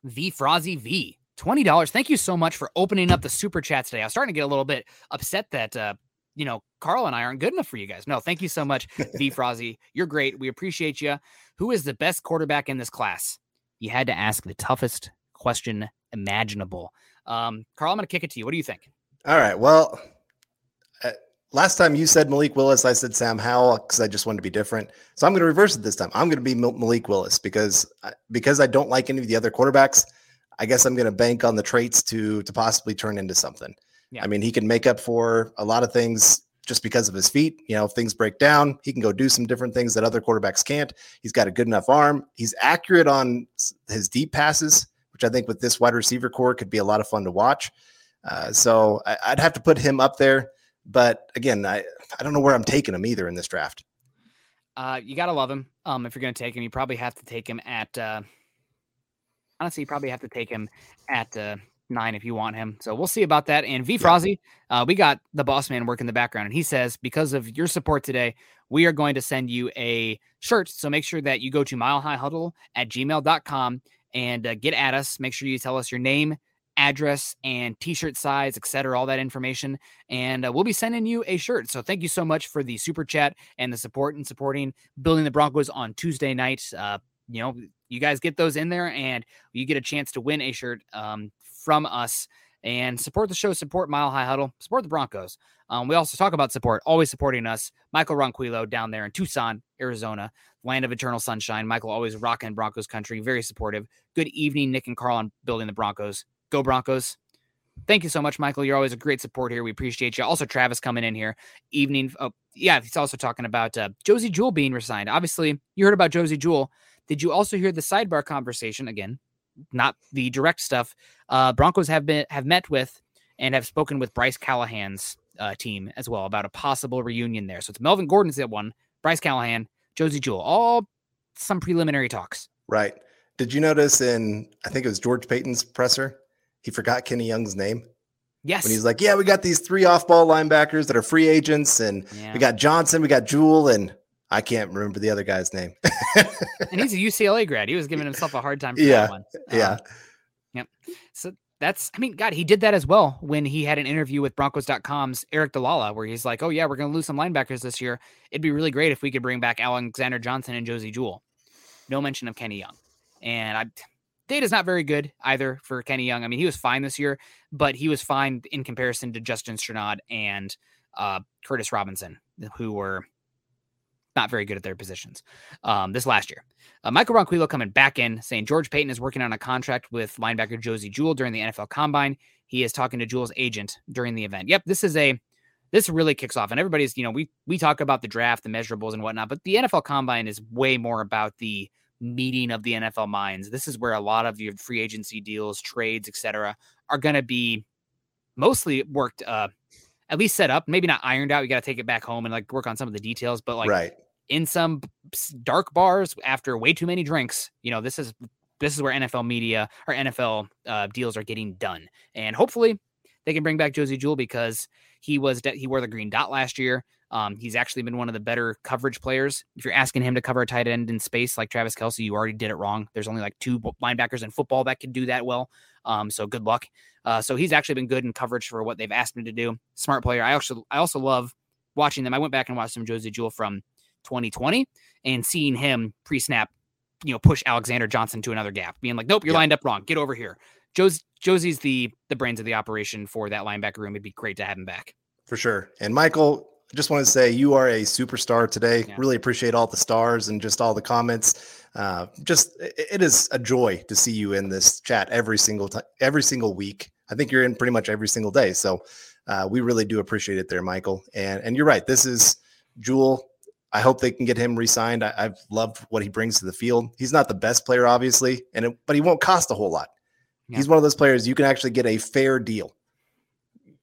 V Frozzy V, twenty dollars. Thank you so much for opening up the super chats today. I was starting to get a little bit upset that, uh, you know, Carl and I aren't good enough for you guys. No, thank you so much. V Frozzy. You're great. We appreciate you. Who is the best quarterback in this class? You had to ask the toughest question imaginable. Um, Carl, I'm going to kick it to you. What do you think? All right. Well, uh, last time you said Malik Willis, I said Sam Howell because I just wanted to be different. So I'm going to reverse it this time. I'm going to be Malik Willis because, because I don't like any of the other quarterbacks. I guess I'm going to bank on the traits to, to possibly turn into something. Yeah. I mean, he can make up for a lot of things just because of his feet. You know, if things break down, he can go do some different things that other quarterbacks can't. He's got a good enough arm. He's accurate on his deep passes, which I think with this wide receiver core could be a lot of fun to watch. Uh, so I, I'd have to put him up there. But again, I, I don't know where I'm taking him either in this draft. Uh, you got to love him. Um, if you're going to take him, you probably have to take him at, uh, honestly, you probably have to take him at uh, nine if you want him. So we'll see about that. And V Frozzy, uh, we got the boss man working in the background. And he says, because of your support today, we are going to send you a shirt. So make sure that you go to milehighhuddle at gmail dot com and uh, get at us. Make sure you tell us your name, address, and t-shirt size, et cetera, all that information. And uh, we'll be sending you a shirt. So thank you so much for the super chat and the support and supporting Building the Broncos on Tuesday nights. Uh, you know, you guys get those in there and you get a chance to win a shirt um, from us and support the show, support Mile High Huddle, support the Broncos. Um, we also talk about support, always supporting us. Michael Ronquillo down there in Tucson, Arizona, land of eternal sunshine. Michael always rocking Broncos country, very supportive. Good evening, Nick and Carl on Building the Broncos. Go Broncos. Thank you so much, Michael. You're always a great support here. We appreciate you. Also, Travis coming in here. Evening. Oh, yeah, he's also talking about uh, Josie Jewell being resigned. Obviously, you heard about Josie Jewell. Did you also hear the sidebar conversation? Again, not the direct stuff. Uh, Broncos have been have met with and have spoken with Bryce Callahan's uh, team as well about a possible reunion there. So it's Melvin Gordon's that one, Bryce Callahan, Josie Jewell, all some preliminary talks. Right. Did you notice in, I think it was George Paton's presser, he forgot Kenny Young's name? Yes. When he's like, yeah, we got these three off-ball linebackers that are free agents, and yeah. we got Johnson, we got Jewell, and I can't remember the other guy's name. And he's a U C L A grad. He was giving himself a hard time for yeah, that one. Um, yeah. Yep. So that's, I mean, God, he did that as well when he had an interview with Broncos dot com's Eric Dalala, where he's like, oh, yeah, we're going to lose some linebackers this year. It'd be really great if we could bring back Alexander Johnson and Josie Jewell. No mention of Kenny Young. And I, data's not very good either for Kenny Young. I mean, he was fine this year, but he was fine in comparison to Justin Strnad and uh, Curtis Robinson, who were not very good at their positions um, this last year. Uh, Michael Ronquillo coming back in, saying George Paton is working on a contract with linebacker Josie Jewell during the N F L Combine. He is talking to Jewell's agent during the event. Yep, this is a this really kicks off. And everybody's, you know, we we talk about the draft, the measurables and whatnot, but the N F L Combine is way more about the meeting of the N F L minds. This is where a lot of your free agency deals, trades, et cetera, are going to be mostly worked, uh, at least set up, maybe not ironed out. You got to take it back home and like work on some of the details, but like right. in some dark bars after way too many drinks, you know, this is, this is where N F L media or N F L uh, deals are getting done. And hopefully they can bring back Josie Jewell because he was, de- he wore the green dot last year. Um, he's actually been one of the better coverage players. If you're asking him to cover a tight end in space, like Travis Kelce, you already did it wrong. There's only like two linebackers in football that can do that well. Um, so good luck. Uh, so he's actually been good in coverage for what they've asked him to do. Smart player. I also, I also love watching them. I went back and watched some Josie Jewell from twenty twenty and seeing him pre-snap, you know, push Alexander Johnson to another gap, being like, nope, you're yeah. lined up wrong. Get over here. Josie, Josie's the, the brains of the operation for that linebacker room. It'd be great to have him back. For sure. And Michael, just want to say you are a superstar today. Yeah. Really appreciate all the stars and just all the comments. Uh, just it is a joy to see you in this chat every single time, every single week. I think you're in pretty much every single day. So uh, we really do appreciate it there, Michael. And and you're right. This is Jewell. I hope they can get him re-signed. I, I've loved what he brings to the field. He's not the best player, obviously, and it, but he won't cost a whole lot. Yeah. He's one of those players you can actually get a fair deal.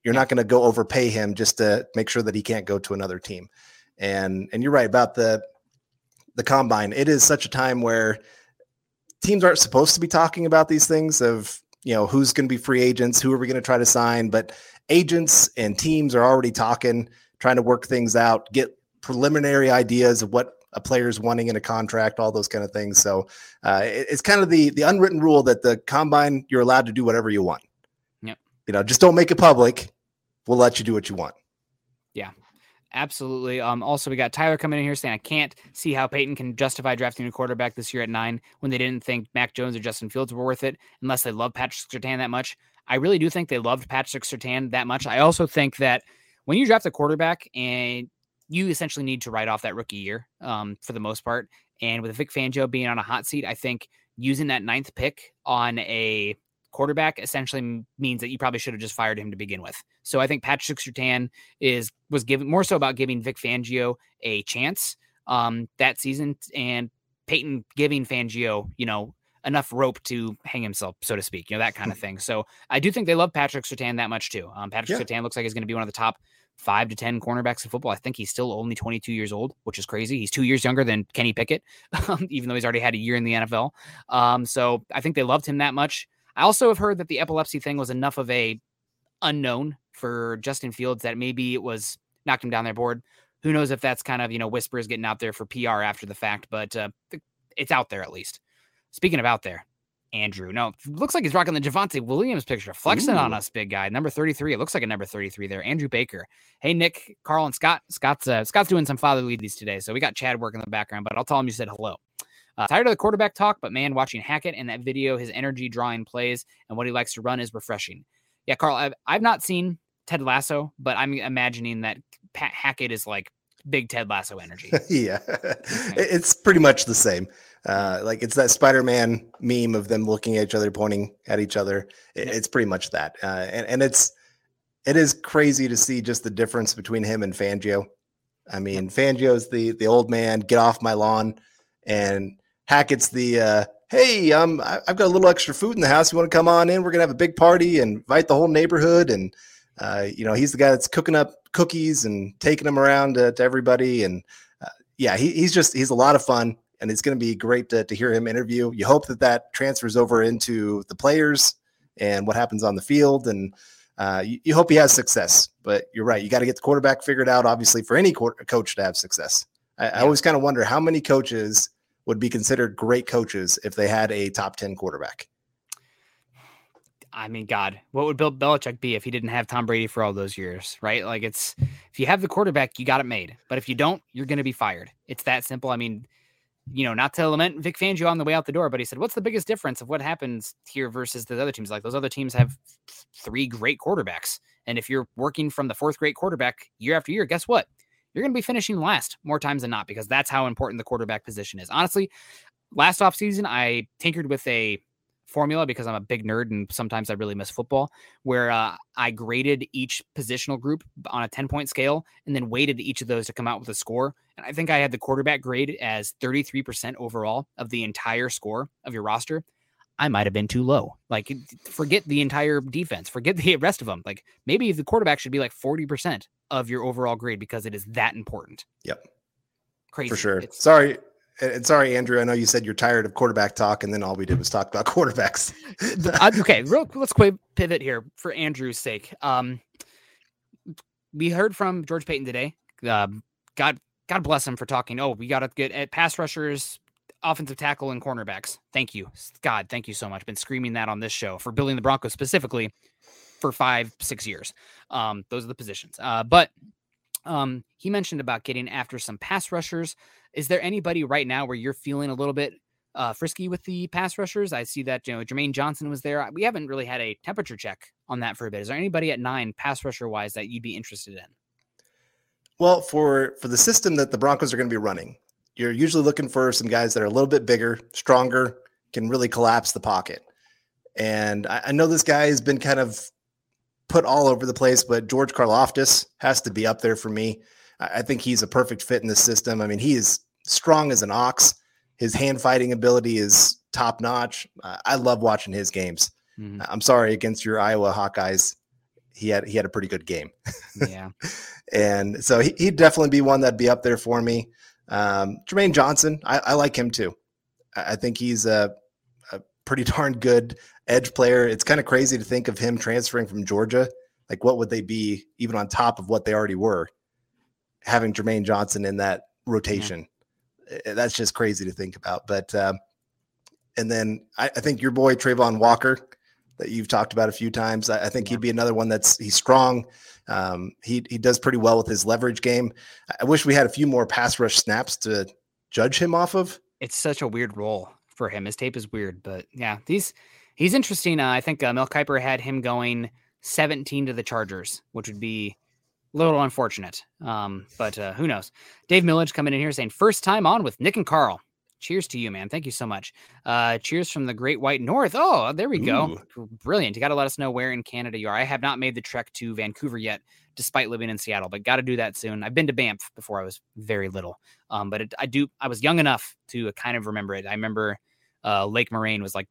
You're not going to go overpay him just to make sure that he can't go to another team. And and you're right about the the combine. It is such a time where teams aren't supposed to be talking about these things of, you know, who's going to be free agents, who are we going to try to sign, but agents and teams are already talking, trying to work things out, get preliminary ideas of what a player's wanting in a contract, all those kind of things. So uh, it, it's kind of the the unwritten rule that the combine, you're allowed to do whatever you want. You know, just don't make it public. We'll let you do what you want. Yeah, absolutely. Um, also, we got Tyler coming in here saying, I can't see how Paton can justify drafting a quarterback this year at nine when they didn't think Mac Jones or Justin Fields were worth it, unless they love Patrick Surtain that much. I really do think they loved Patrick Surtain that much. I also think that when you draft a quarterback, and you essentially need to write off that rookie year um, for the most part. And with Vic Fangio being on a hot seat, I think using that ninth pick on a quarterback essentially means that you probably should have just fired him to begin with. So I think Patrick Surtain is was given more so about giving Vic Fangio a chance um, that season, and Paton giving Fangio, you know, enough rope to hang himself, so to speak, you know, that kind of thing. So I do think they love Patrick Surtain that much too. Um, Patrick yeah. Surtain looks like he's going to be one of the top five to ten cornerbacks in football. I think he's still only twenty-two years old, which is crazy. He's two years younger than Kenny Pickett, um, even though he's already had a year in the N F L. Um, so I think they loved him that much. I also have heard that the epilepsy thing was enough of a unknown for Justin Fields that maybe it was knocked him down their board. Who knows if that's kind of, you know, whispers getting out there for P R after the fact, but uh, it's out there at least. Speaking of out there, Andrew, no, looks like he's rocking the Javonte Williams picture, flexing Ooh. on us, big guy. Number thirty-three. It looks like a number thirty-three there. Andrew Baker. Hey, Nick, Carl, and Scott. Scott's uh, Scott's doing some fatherly duties today. So we got Chad working in the background, but I'll tell him you said hello. Uh, tired of the quarterback talk, but man, watching Hackett in that video, his energy drawing plays and what he likes to run is refreshing. Yeah, Carl, I've, I've not seen Ted Lasso, but I'm imagining that Pat Hackett is like big Ted Lasso energy. yeah, okay. It's pretty much the same. Uh, like it's that Spider-Man meme of them looking at each other, pointing at each other. It, yeah. It's pretty much that. Uh, and, and it's it is crazy to see just the difference between him and Fangio. I mean, yeah. Fangio's the, the old man, get off my lawn. And Hackett's the, uh, hey, um, I, I've got a little extra food in the house. You want to come on in? We're going to have a big party and invite the whole neighborhood. And, uh, you know, he's the guy that's cooking up cookies and taking them around to, to everybody. And, uh, yeah, he, he's just he's a lot of fun. And it's going to be great to, to hear him interview. You hope that that transfers over into the players and what happens on the field. And uh, you, you hope he has success. But you're right. You got to get the quarterback figured out, obviously, for any quarter, coach to have success. I, yeah. I always kind of wonder how many coaches – would be considered great coaches if they had a top ten quarterback. I mean, God, what would Bill Belichick be if he didn't have Tom Brady for all those years, right? Like it's, if you have the quarterback, you got it made, but if you don't, you're going to be fired. It's that simple. I mean, you know, not to lament Vic Fangio on the way out the door, but he said, what's the biggest difference of what happens here versus the other teams? Like those other teams have three great quarterbacks. And if you're working from the fourth great quarterback year after year, guess what? you're going to be finishing last more times than not, because that's how important the quarterback position is. Honestly, last offseason, I tinkered with a formula because I'm a big nerd and sometimes I really miss football, where uh, I graded each positional group on a ten point scale and then weighted each of those to come out with a score. And I think I had the quarterback grade as thirty-three percent overall of the entire score of your roster. I might've been too low. Like, forget the entire defense, forget the rest of them. Like, maybe the quarterback should be like forty percent of your overall grade, because it is that important. Yep. Crazy. For sure. It's- sorry. And sorry, Andrew, I know you said you're tired of quarterback talk, and then all we did was talk about quarterbacks. Okay, real, let's quick pivot here for Andrew's sake. Um, we heard from George Paton today. Um, God, God bless him for talking. Oh, we got to get at pass rushers, offensive tackle, and cornerbacks. Thank you, God. Thank you so much. Been screaming that on this show for building the Broncos specifically for five, six years. Um, those are the positions. Uh, but. Um, he mentioned about getting after some pass rushers. Is there anybody right now where you're feeling a little bit uh, frisky with the pass rushers? I see that, you know, Jermaine Johnson was there. We haven't really had a temperature check on that for a bit. Is there anybody at nine pass rusher wise that you'd be interested in? Well, for, for the system that the Broncos are going to be running, you're usually looking for some guys that are a little bit bigger, stronger, can really collapse the pocket. And I, I know this guy has been kind of put all over the place, but George Karlaftis has to be up there for me. I think he's a perfect fit in this system. I mean, he is strong as an ox. His hand fighting ability is top notch. Uh, I love watching his games. Mm-hmm. I'm sorry, against your Iowa Hawkeyes, he had, he had a pretty good game. Yeah. And so he, he'd definitely be one that'd be up there for me. Um, Jermaine Johnson. I, I like him too. I, I think he's a, a pretty darn good edge player. It's kind of crazy to think of him transferring from Georgia. Like, what would they be even on top of what they already were, having Jermaine Johnson in that rotation? Yeah. That's just crazy to think about. But, um, and then I, I think your boy Trayvon Walker that you've talked about a few times, I, I think yeah. he'd be another one that's, he's strong. Um, he, he does pretty well with his leverage game. I wish we had a few more pass rush snaps to judge him off of. It's such a weird role for him. His tape is weird, but yeah, these, he's interesting. Uh, I think uh, Mel Kiper had him going seventeen to the Chargers, which would be a little unfortunate. Um, but uh, who knows? Dave Millage coming in here saying, first time on with Nick and Carl. Cheers to you, man. Thank you so much. Uh, cheers from the Great White North. Oh, there we go. Ooh. Brilliant. You got to let us know where in Canada you are. I have not made the trek to Vancouver yet, despite living in Seattle, but got to do that soon. I've been to Banff before I was very little. Um, but it, I do. I was young enough to kind of remember it. I remember uh, Lake Moraine was like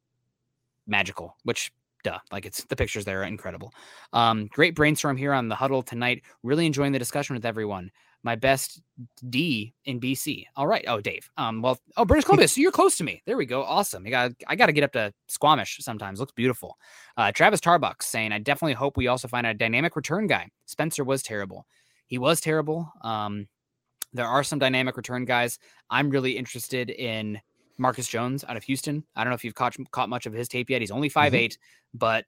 magical, which duh, like it's the pictures there are incredible. Um, great brainstorm here on the huddle tonight. Really enjoying the discussion with everyone. My best D in B C. All right. Oh, Dave. Um, well, oh, British Columbia. So you're close to me. There we go. Awesome. You got, I got to get up to Squamish sometimes. Looks beautiful. Uh, Travis Tarbuck saying, I definitely hope we also find a dynamic return guy. Spencer was terrible. He was terrible. Um, there are some dynamic return guys. I'm really interested in Marcus Jones out of Houston. I don't know if you've caught, caught much of his tape yet. He's only five foot eight, mm-hmm. but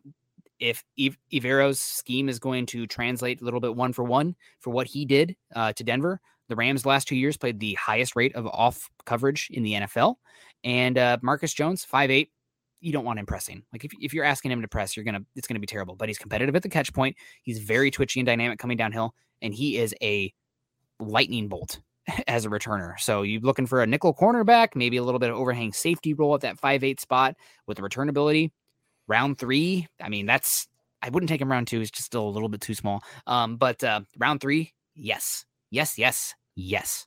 if Ivero's scheme is going to translate a little bit one for one for what he did uh, to Denver, the Rams last two years played the highest rate of off coverage in the N F L. And uh, Marcus Jones, five foot eight, you don't want him pressing. Like if, if you're asking him to press, you're going to, it's going to be terrible, but he's competitive at the catch point. He's very twitchy and dynamic coming downhill, and he is a lightning bolt as a returner. So you're looking for a nickel cornerback, maybe a little bit of overhang safety role at that five foot eight spot with the return ability. Round three, I mean, that's, I wouldn't take him round two. It's just still a little bit too small. Um, but uh, round three, yes, yes, yes, yes,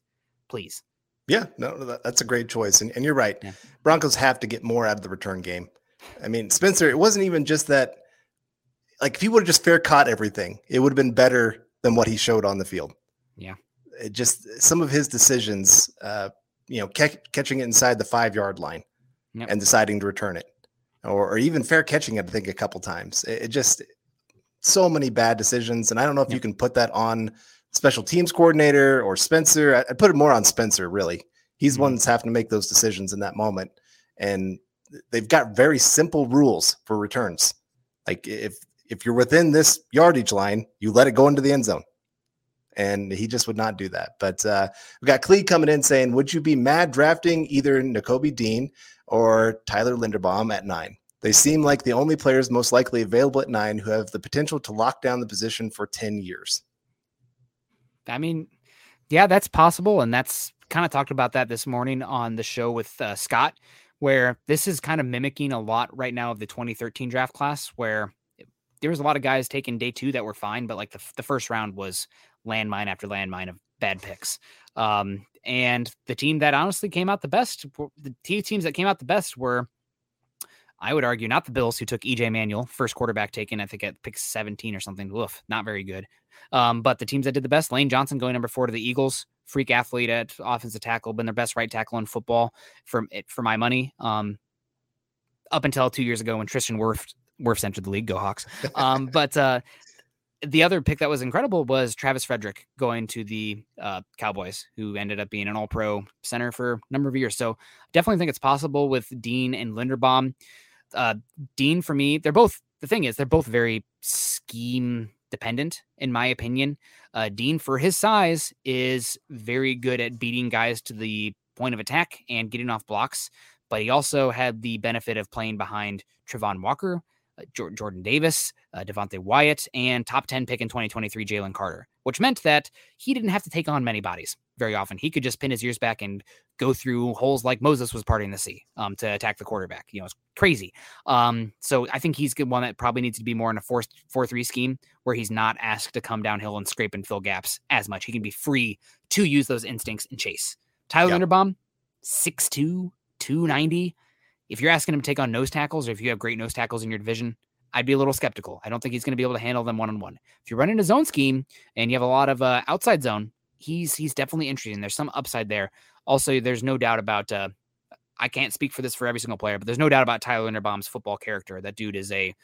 please. Yeah, no, that's a great choice. And, and you're right. Yeah. Broncos have to get more out of the return game. I mean, Spencer, it wasn't even just that. Like if he would have just fair caught everything, it would have been better than what he showed on the field. Yeah. It just some of his decisions, uh, you know, ke- catching it inside the five yard line yep. and deciding to return it, or, or even fair catching it, I think, a couple times. It, it just so many bad decisions. And I don't know if yep. you can put that on special teams coordinator or Spencer. I, I put it more on Spencer, really. He's mm-hmm. one that's having to make those decisions in that moment. And they've got very simple rules for returns. Like if if you're within this yardage line, you let it go into the end zone. And he just would not do that. But uh, we got Clee coming in saying, would you be mad drafting either Nakobe Dean or Tyler Linderbaum at nine? They seem like the only players most likely available at nine who have the potential to lock down the position for ten years. I mean, yeah, that's possible. And that's kind of talked about that this morning on the show with uh, Scott, where this is kind of mimicking a lot right now of the twenty thirteen draft class, where there was a lot of guys taken day two that were fine, but like the, the first round was landmine after landmine of bad picks. Um, and the team that honestly came out the best, the two teams that came out the best were, I would argue, not the Bills, who took E J Manuel, first quarterback taken, I think at pick seventeen or something. Woof, not very good. Um, but the teams that did the best, Lane Johnson going number four to the Eagles, freak athlete at offensive tackle, been their best right tackle in football for, for my money, um, up until two years ago when Tristan Wirfs Wirfs entered the league. Go Hawks. Um, but uh, the other pick that was incredible was Travis Frederick going to the uh, Cowboys, who ended up being an all-pro center for a number of years. So definitely think it's possible with Dean and Linderbaum. Uh, Dean, for me, they're both, the thing is, they're both very scheme dependent, in my opinion. Uh, Dean, for his size, is very good at beating guys to the point of attack and getting off blocks. But he also had the benefit of playing behind Trevon Walker, uh, J- Jordan Davis, uh, Devontae Wyatt, and top ten pick in twenty twenty-three, Jalen Carter, which meant that he didn't have to take on many bodies very often. He could just pin his ears back and go through holes like Moses was parting the sea um, to attack the quarterback. You know, it's crazy. Um, so I think he's good one that probably needs to be more in a four, four, three scheme where he's not asked to come downhill and scrape and fill gaps as much. He can be free to use those instincts and chase. Tyler yep. Linderbaum, six two, two ninety. If you're asking him to take on nose tackles, or if you have great nose tackles in your division, I'd be a little skeptical. I don't think he's going to be able to handle them one-on-one. If you're running his own scheme and you have a lot of uh, outside zone, he's he's definitely interesting. There's some upside there. Also, there's no doubt about, uh, I can't speak for this for every single player, but there's no doubt about Tyler Linderbaum's football character. That dude is a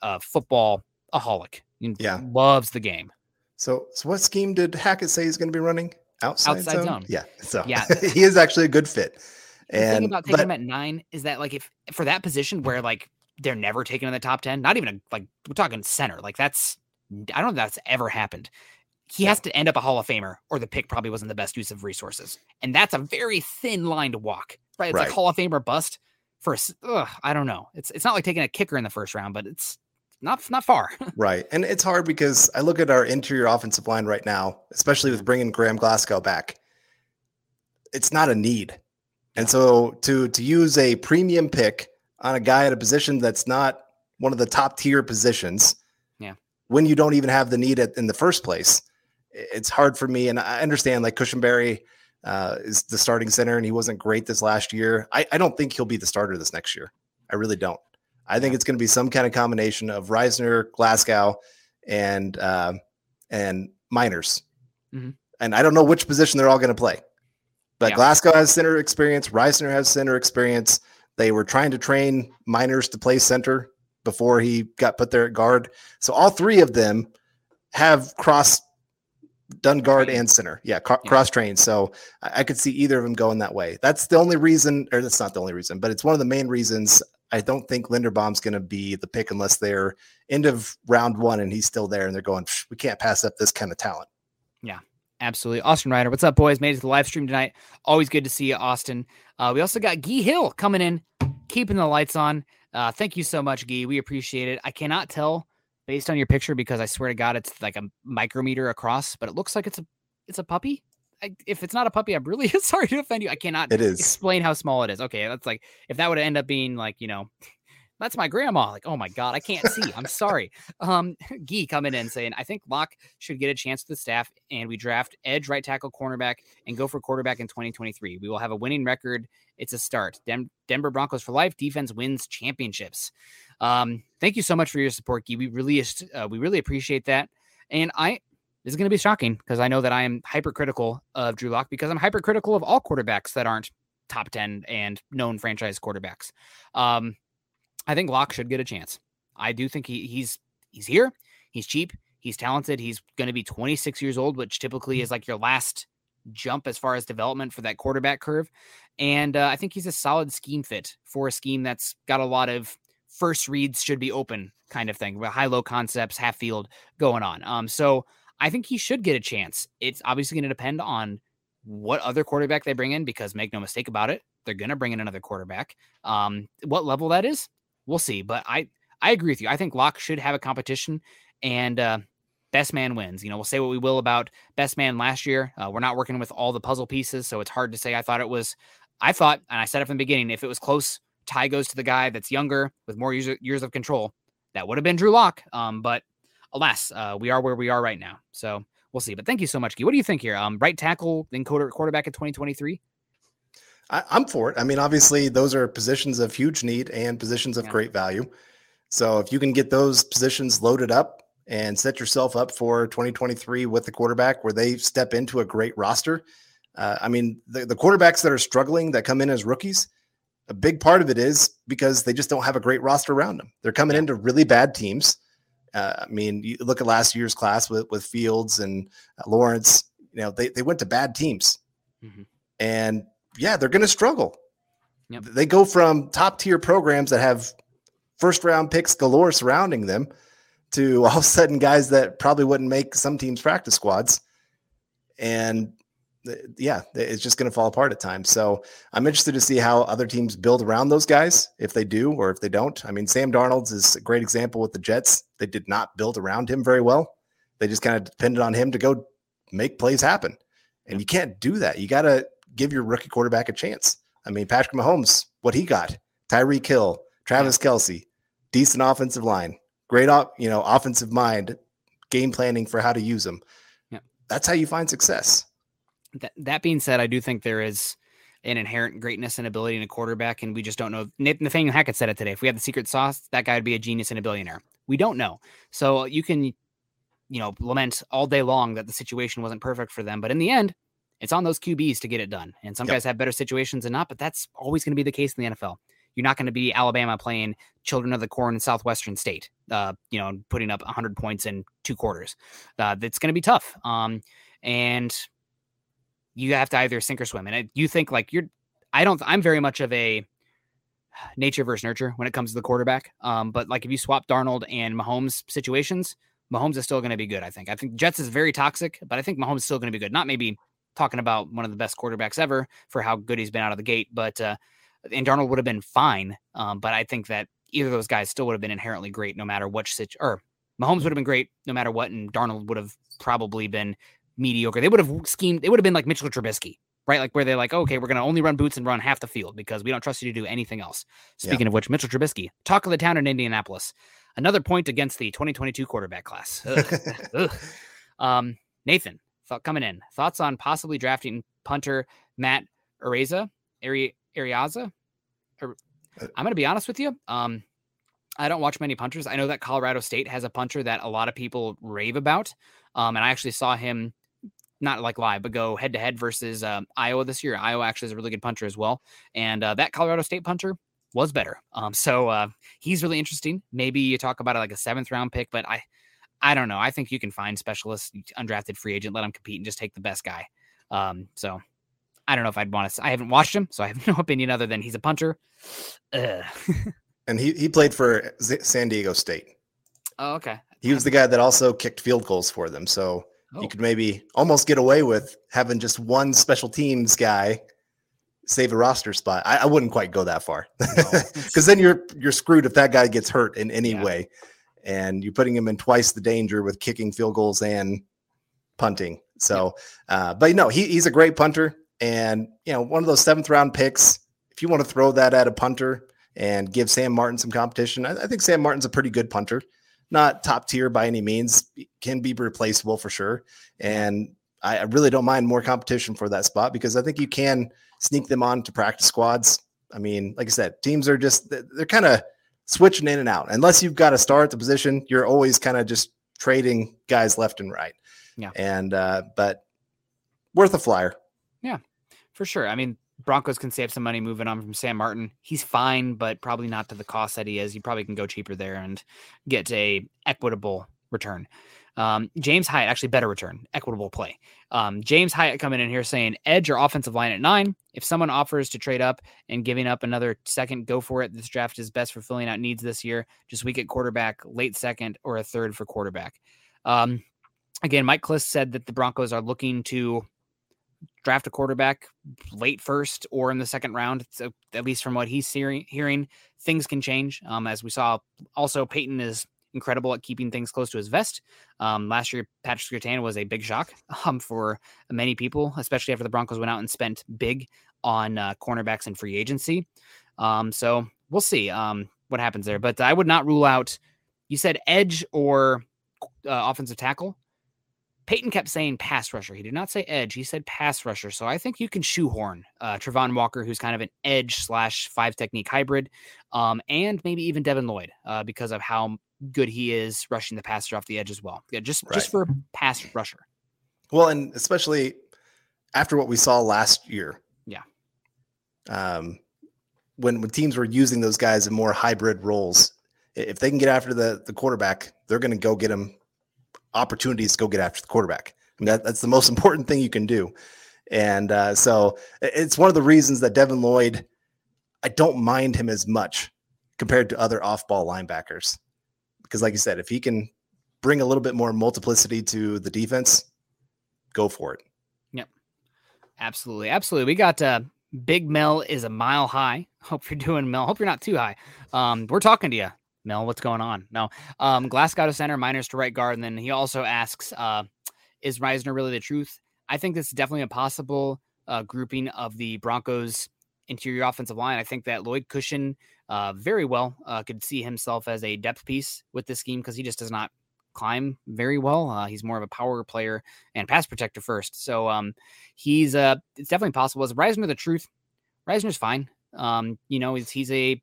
uh, football-aholic. He yeah. loves the game. So, so what scheme did Hackett say he's going to be running? Outside, outside zone? zone? Yeah. So yeah. He is actually a good fit. The and, thing about taking but, him at nine is that, like, if for that position where, like, they're never taken in the top ten, not even, a, like, we're talking center. Like, that's, I don't know if that's ever happened. He has to end up a Hall of Famer, or the pick probably wasn't the best use of resources. And that's a very thin line to walk, right? It's right. like Hall of Famer bust for, ugh, I don't know. It's it's not like taking a kicker in the first round, but it's not, not far. Right. And it's hard because I look at our interior offensive line right now, especially with bringing Graham Glasgow back. It's not a need. And so to to use a premium pick on a guy at a position that's not one of the top tier positions, yeah, when you don't even have the need at, in the first place, it's hard for me. And I understand, like, Cushenberry uh, is the starting center, and he wasn't great this last year. I, I don't think he'll be the starter this next year. I really don't. I think it's going to be some kind of combination of Reisner, Glasgow, and uh, and Miners. Mm-hmm. And I don't know which position they're all going to play. But yeah. Glasgow has center experience. Reisner has center experience. They were trying to train Miners to play center before he got put there at guard. So all three of them have cross done guard and center. Yeah, ca- yeah. cross trained. So I-, I could see either of them going that way. That's the only reason, or that's not the only reason, but it's one of the main reasons I don't think Linderbaum's going to be the pick unless they're end of round one and he's still there and they're going, we can't pass up this kind of talent. Yeah. Absolutely. Austin Ryder, what's up, boys? Made it to the live stream tonight. Always good to see you, Austin. Uh, we also got Gee Hill coming in, keeping the lights on. Uh, thank you so much, Gee. We appreciate it. I cannot tell based on your picture because I swear to God, it's like a micrometer across, but it looks like it's a it's a puppy. I, if it's not a puppy, I'm really sorry to offend you. I cannot it is. explain how small it is. Okay, that's like if that would end up being like, you know, that's my grandma. Like, oh my God, I can't see. I'm sorry. Um, Gee coming in saying, I think Locke should get a chance with the staff and we draft edge, right tackle, cornerback, and go for quarterback in twenty twenty-three. We will have a winning record. It's a start. Dem- Denver Broncos for life. Defense wins championships. Um, thank you so much for your support, Gee. We really, uh, we really appreciate that. And I, this is going to be shocking because I know that I am hypercritical of Drew Locke because I'm hypercritical of all quarterbacks that aren't top ten and known franchise quarterbacks. Um, I think Locke should get a chance. I do think he he's he's here. He's cheap. He's talented. He's going to be twenty-six years old, which typically is like your last jump as far as development for that quarterback curve. And uh, I think he's a solid scheme fit for a scheme that's got a lot of first reads should be open kind of thing, high-low concepts, half field going on. Um, so I think he should get a chance. It's obviously going to depend on what other quarterback they bring in because make no mistake about it, they're going to bring in another quarterback. Um, what level that is? We'll see, but I, I agree with you. I think Locke should have a competition, and uh, best man wins. You know, we'll say what we will about best man last year. Uh, we're not working with all the puzzle pieces, so it's hard to say. I thought it was, I thought, and I said it from the beginning, if it was close, tie goes to the guy that's younger with more user, years of control. That would have been Drew Lock. Um, but alas, uh, we are where we are right now. So we'll see. But thank you so much, Guy. What do you think here? Um, right tackle, then quarterback in twenty twenty-three? I, I'm for it. I mean, obviously, those are positions of huge need and positions of yeah. great value. So if you can get those positions loaded up and set yourself up for twenty twenty-three with the quarterback where they step into a great roster. Uh, I mean, the, the quarterbacks that are struggling that come in as rookies, a big part of it is because they just don't have a great roster around them. They're coming into really bad teams. Uh, I mean, you look at last year's class with, with Fields and uh, Lawrence, you know, they, they went to bad teams mm-hmm. and yeah, they're going to struggle. Yep. They go from top tier programs that have first round picks galore surrounding them to all of a sudden guys that probably wouldn't make some teams practice squads. And yeah, it's just going to fall apart at times. So I'm interested to see how other teams build around those guys, if they do or if they don't. I mean, Sam Darnold's is a great example with the Jets. They did not build around him very well. They just kind of depended on him to go make plays happen. And you can't do that. You got to give your rookie quarterback a chance. I mean, Patrick Mahomes, what he got, Tyreek Hill, Travis Kelce, decent offensive line, great op, you know, offensive mind, game planning for how to use them. Yeah. That's how you find success. That, that being said, I do think there is an inherent greatness and ability in a quarterback, and we just don't know. Nathaniel Hackett said it today. If we had the secret sauce, that guy would be a genius and a billionaire. We don't know. So you can, you know, lament all day long that the situation wasn't perfect for them. But in the end, it's on those Q Bs to get it done. And some yep. guys have better situations than not, but that's always going to be the case in the N F L. You're not going to be Alabama playing Children of the Corn in Southwestern State, uh, you know, putting up one hundred points in two quarters. Uh, that's going to be tough. Um, and you have to either sink or swim. And I, you think like you're, I don't, I'm very much of a nature versus nurture when it comes to the quarterback. Um, but like if you swap Darnold and Mahomes situations, Mahomes is still going to be good. I think, I think Jets is very toxic, but I think Mahomes is still going to be good. Not maybe talking about one of the best quarterbacks ever for how good he's been out of the gate, but, uh, and Darnold would have been fine. Um, but I think that either of those guys still would have been inherently great no matter what situ- or Mahomes would have been great no matter what. And Darnold would have probably been mediocre. They would have schemed. They would have been like Mitchell Trubisky, right? Like where they're like, okay, we're going to only run boots and run half the field because we don't trust you to do anything else. Speaking yeah. of which, Mitchell Trubisky, talk of the town in Indianapolis, another point against the twenty twenty-two quarterback class. Ugh. Ugh. Um, Nathan th- coming in thoughts on possibly drafting punter, Matt Ariza, Ari Ariaza. Or, I'm going to be honest with you. Um, I don't watch many punters. I know that Colorado State has a punter that a lot of people rave about. Um, and I actually saw him not like live, but go head to head versus um, Iowa this year. Iowa actually is a really good punter as well. And uh, that Colorado State punter was better. Um, so uh, he's really interesting. Maybe you talk about it like a seventh round pick, but I, I don't know. I think you can find specialists, undrafted free agent, let them compete and just take the best guy. Um, so I don't know if I'd want to, I haven't watched him, so I have no opinion other than he's a punter. And he, he played for Z- San Diego State. Oh, okay. He was the guy that also kicked field goals for them. So oh. you could maybe almost get away with having just one special teams guy save a roster spot. I, I wouldn't quite go that far because no. then you're you're screwed if that guy gets hurt in any yeah. way, and you're putting him in twice the danger with kicking field goals and punting. So, yeah. uh, but no, he, he's a great punter, and you know one of those seventh round picks. If you want to throw that at a punter and give Sam Martin some competition, I, I think Sam Martin's a pretty good punter. Not top tier by any means, can be replaceable for sure. And I really don't mind more competition for that spot because I think you can sneak them on to practice squads. I mean, like I said, teams are just, they're kind of switching in and out. Unless you've got a star at the position, you're always kind of just trading guys left and right. Yeah. And, uh, but worth a flyer. Yeah, for sure. I mean, Broncos can save some money moving on from Sam Martin. He's fine, but probably not to the cost that he is. You probably can go cheaper there and get a equitable return. Um, James Hyatt, actually better return, equitable play. Um, James Hyatt coming in here saying edge or offensive line at nine. If someone offers to trade up and giving up another second, go for it. This draft is best for filling out needs this year. Just weak at quarterback, late second or a third for quarterback. Um, again, Mike Klis said that the Broncos are looking to draft a quarterback late first or in the second round. So at least from what he's hearing, hearing things can change. Um, as we saw also Peyton is incredible at keeping things close to his vest. Um, last year, Patrick Surtain was a big shock um, for many people, especially after the Broncos went out and spent big on uh, cornerbacks and free agency. Um, so we'll see um, what happens there. But I would not rule out, you said edge or uh, offensive tackle. Peyton kept saying pass rusher. He did not say edge. He said pass rusher. So I think you can shoehorn uh, Travon Walker, who's kind of an edge slash five technique hybrid, um, and maybe even Devin Lloyd uh, because of how good he is rushing the passer off the edge as well. Yeah, just right. just for pass rusher. Well, and especially after what we saw last year. Yeah. Um, when when teams were using those guys in more hybrid roles, if they can get after the the quarterback, they're going to go get him. Opportunities to go get after the quarterback. I mean, that, that's the most important thing you can do. And uh, so it's one of the reasons that Devin Lloyd, I don't mind him as much compared to other off-ball linebackers. Because like you said, if he can bring a little bit more multiplicity to the defense, go for it. Yep. Absolutely. Absolutely. We got uh, Big Mel is a mile high. Hope you're doing, Mel. Hope you're not too high. Um, we're talking to you. Mel, what's going on? No, um, Glasgow to center, Miners to right guard. And then he also asks, uh, is Reisner really the truth? I think this is definitely a possible uh, grouping of the Broncos interior offensive line. I think that Lloyd Cushion uh, very well uh, could see himself as a depth piece with this scheme because he just does not climb very well. Uh, he's more of a power player and pass protector first. So um, he's uh, it's definitely possible. Is Reisner the truth? Reisner's fine. Um, you know, he's, he's a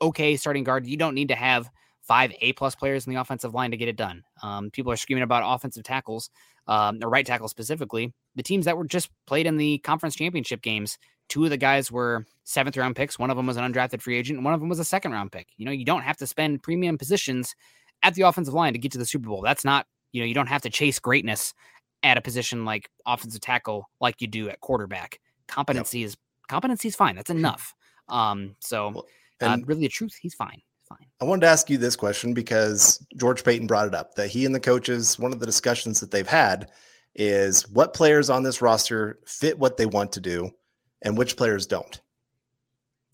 okay starting guard. You don't need to have five A-plus players in the offensive line to get it done. Um, people are screaming about offensive tackles, um, or right tackles specifically. The teams that were just played in the conference championship games, two of the guys were seventh-round picks. One of them was an undrafted free agent, and one of them was a second-round pick. You know, you don't have to spend premium positions at the offensive line to get to the Super Bowl. That's not, you know, you don't have to chase greatness at a position like offensive tackle like you do at quarterback. Competency yep. is competency is fine. That's enough. Um, so... Well, Uh, really the truth, he's fine. Fine. I wanted to ask you this question because George Paton brought it up, that he and the coaches, one of the discussions that they've had is what players on this roster fit what they want to do and which players don't.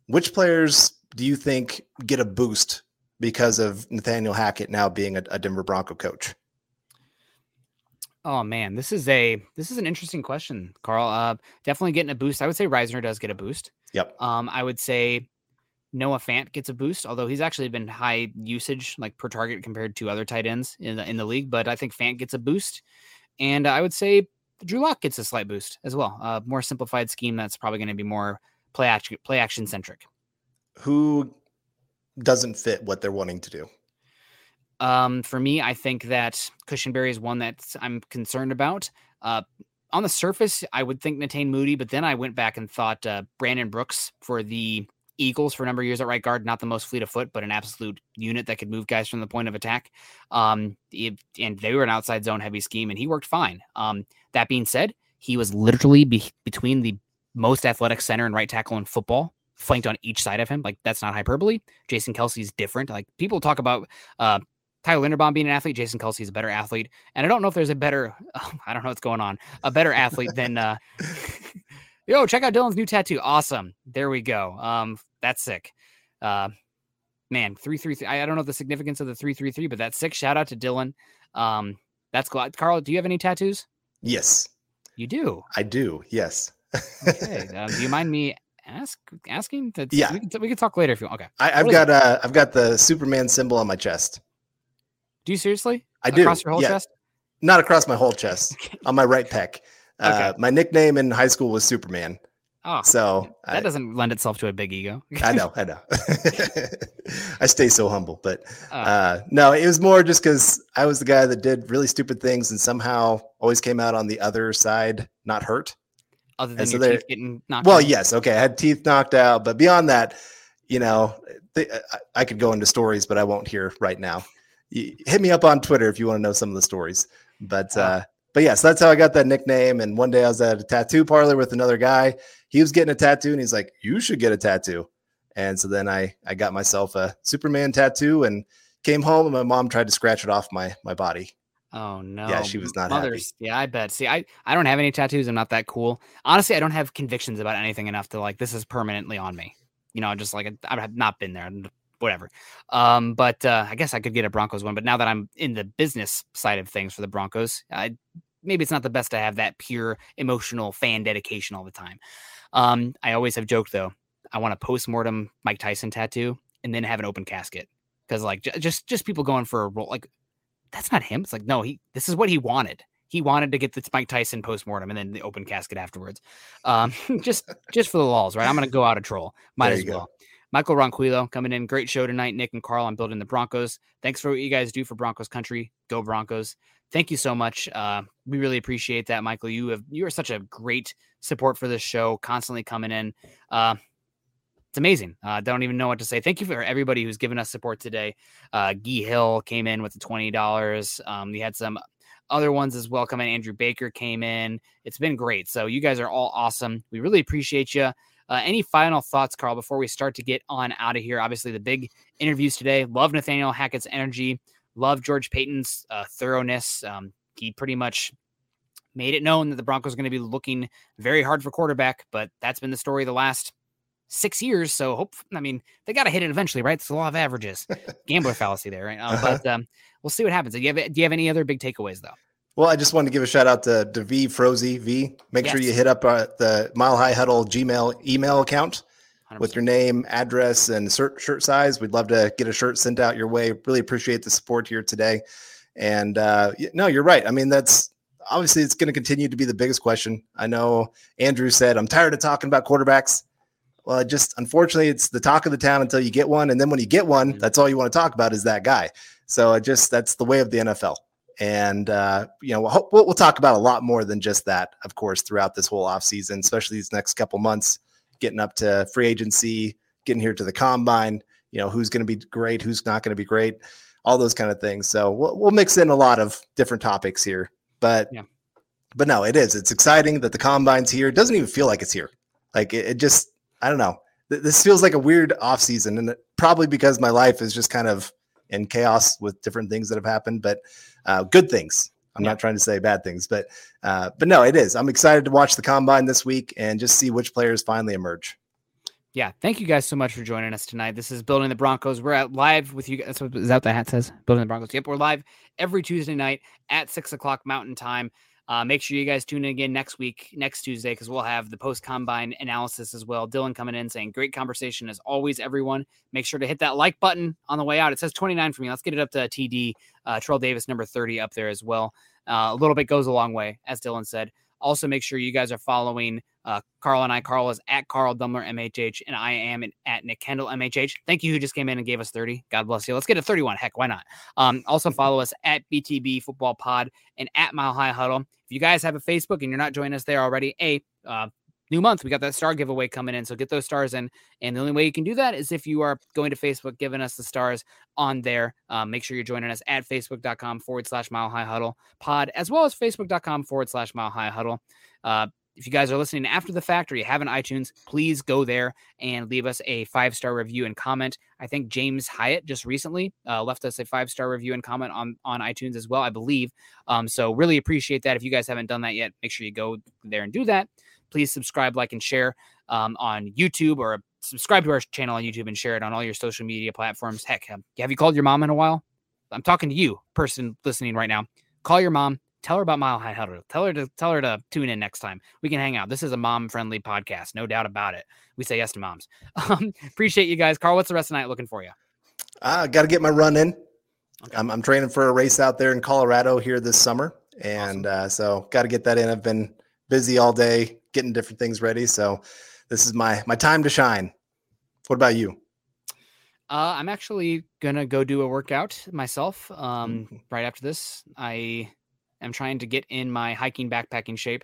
Which players do you think get a boost because of Nathaniel Hackett now being a, a Denver Bronco coach? Oh man, this is a this is an interesting question, Carl. Uh, definitely getting a boost. I would say Reisner does get a boost. Yep. Um, I would say Noah Fant gets a boost, although he's actually been high usage, like per target compared to other tight ends in the, in the league. But I think Fant gets a boost. And I would say Drew Lock gets a slight boost as well. A uh, more simplified scheme. That's probably going to be more play action, play action centric. Who doesn't fit what they're wanting to do? Um, for me, I think that Cushenberry is one that I'm concerned about. Uh, on the surface, I would think Natane Moody, but then I went back and thought uh, Brandon Brooks for the Eagles for a number of years at right guard, not the most fleet of foot, but an absolute unit that could move guys from the point of attack. Um, it, and they were an outside zone heavy scheme and he worked fine. Um, that being said, he was literally be- between the most athletic center and right tackle in football, flanked on each side of him. Like that's not hyperbole. Jason Kelsey's different. Like people talk about, uh, Tyler Linderbaum being an athlete, Jason Kelsey is a better athlete. And I don't know if there's a better, oh, I don't know what's going on, a better athlete than, uh, yo, check out Dylan's new tattoo. Awesome. There we go. Um, That's sick. Uh, man, three three three. I, I don't know the significance of the three three three, but that's sick. Shout out to Dylan. Um, that's cool. Carl, do you have any tattoos? Yes. You do? I do, yes. Okay. Uh, do you mind me ask asking? That's, yeah. We can, we can talk later if you want. Okay. I, I've got uh, I've got the Superman symbol on my chest. Do you seriously? I do. Across your whole yeah. chest? Not across my whole chest. Okay. On my right pec. Uh, okay. My nickname in high school was Superman. Oh, so that I, doesn't lend itself to a big ego. I know. I know. I stay so humble, but uh, uh, no, it was more just because I was the guy that did really stupid things and somehow always came out on the other side, not hurt. Other than and your so teeth getting knocked well, out. Well, yes. Okay. I had teeth knocked out, but beyond that, you know, they, I, I could go into stories, but I won't here right now. You, hit me up on Twitter if you want to know some of the stories, but, uh, uh But yes, yeah, so that's how I got that nickname. And one day I was at a tattoo parlor with another guy. He was getting a tattoo and he's like, you should get a tattoo. And so then I, I got myself a Superman tattoo and came home and my mom tried to scratch it off my, my body. Oh no. Yeah. She was not Mothers, happy. Yeah, I bet. See, I, I don't have any tattoos. I'm not that cool. Honestly, I don't have convictions about anything enough to like, this is permanently on me. You know, just like, I've not been there. whatever. Um, but uh, I guess I could get a Broncos one. But now that I'm in the business side of things for the Broncos, I, maybe it's not the best to have that pure emotional fan dedication all the time. Um, I always have joked, though, I want a post-mortem Mike Tyson tattoo and then have an open casket. Because, like, j- just just people going for a roll, like, that's not him. It's like, no, he. This is what he wanted. He wanted to get the Mike Tyson postmortem and then the open casket afterwards. Um, just just for the lulls, right? I'm going to go out a troll. Might as well. Go. Michael Ronquillo coming in. Great show tonight, Nick and Carl. I'm building the Broncos. Thanks for what you guys do for Broncos country. Go Broncos. Thank you so much. Uh, we really appreciate that, Michael. You have you are such a great support for this show, constantly coming in. Uh, it's amazing. I uh, don't even know what to say. Thank you for everybody who's given us support today. Uh, Guy Hill came in with the twenty dollars. Um, we had some other ones as well come in. Andrew Baker came in. It's been great. So you guys are all awesome. We really appreciate you. Uh, any final thoughts, Carl, before we start to get on out of here? Obviously, the big interviews today. Love Nathaniel Hackett's energy. Love George Paton's uh, thoroughness. Um, he pretty much made it known that the Broncos are going to be looking very hard for quarterback, but that's been the story the last six years. So hope, I mean, they got to hit it eventually, right? It's the law of averages, gambler fallacy there, right? Uh, uh-huh. But um, we'll see what happens. Do you have, do you have any other big takeaways though? Well, I just wanted to give a shout out to, to V Frozy V. Make yes. sure you hit up uh, the Mile High Huddle Gmail email account one hundred percent with your name, address, and shirt, shirt size. We'd love to get a shirt sent out your way. Really appreciate the support here today. And uh, no, you're right. I mean, that's, obviously it's going to continue to be the biggest question. I know Andrew said, I'm tired of talking about quarterbacks. Well, just unfortunately, it's the talk of the town until you get one. And then when you get one, that's all you want to talk about is that guy. So it just, that's the way of the N F L. And, uh, you know, we'll, we'll talk about a lot more than just that, of course, throughout this whole offseason, especially these next couple months, getting up to free agency, getting here to the combine, you know, who's going to be great, who's not going to be great, all those kind of things. So we'll, we'll mix in a lot of different topics here. But, yeah. but no, it is. It's exciting that the combine's here. It doesn't even feel like it's here. Like it, it just... I don't know. This feels like a weird off season, and probably because my life is just kind of in chaos with different things that have happened, but uh, good things. I'm yeah. not trying to say bad things, but, uh, but no, it is. I'm excited to watch the combine this week and just see which players finally emerge. Yeah. Thank you guys so much for joining us tonight. This is Building the Broncos. We're out live with you guys. Is that what the hat says? Building the Broncos. Yep. We're live every Tuesday night at six o'clock Mountain Time. Uh, make sure you guys tune in again next week, next Tuesday, because we'll have the post-combine analysis as well. Dylan coming in saying, great conversation as always, everyone. Make sure to hit that like button on the way out. It says twenty-nine for me. Let's get it up to T D. Uh, Terrell Davis, number thirty up there as well. Uh, a little bit goes a long way, as Dylan said. Also, make sure you guys are following uh, Carl and I. Carl is at Carl Dumler, M H H, and I am at Nick Kendall, M H H. Thank you who just came in and gave us thirty. God bless you. Let's get a thirty-one. Heck, why not? Um, also, follow us at B T B Football Pod and at Mile High Huddle. If you guys have a Facebook and you're not joining us there already, a uh, new month, we got that star giveaway coming in. So get those stars in. And the only way you can do that is if you are going to Facebook, giving us the stars on there. Um, make sure you're joining us at facebook.com forward slash mile high huddle pod, as well as facebook.com forward slash mile high huddle. Uh, if you guys are listening after the fact or you have an iTunes, please go there and leave us a five-star review and comment. I think James Hyatt just recently uh, left us a five-star review and comment on, on iTunes as well, I believe. Um, so really appreciate that. If you guys haven't done that yet, make sure you go there and do that. Please subscribe, like, and share um, on YouTube, or subscribe to our channel on YouTube and share it on all your social media platforms. Heck, have you called your mom in a while? I'm talking to you, person listening right now. Call your mom. Tell her about Mile High Huddle. Tell her to tell her to tune in next time. We can hang out. This is a mom-friendly podcast, no doubt about it. We say yes to moms. Um, appreciate you guys. Carl, what's the rest of the night looking for you? I got to get my run in. Okay. I'm, I'm training for a race out there in Colorado here this summer, and awesome. uh, so got to get that in. I've been busy all day, getting different things ready. So this is my, my time to shine. What about you? Uh, I'm actually going to go do a workout myself um, mm-hmm. right after this. I am trying to get in my hiking backpacking shape,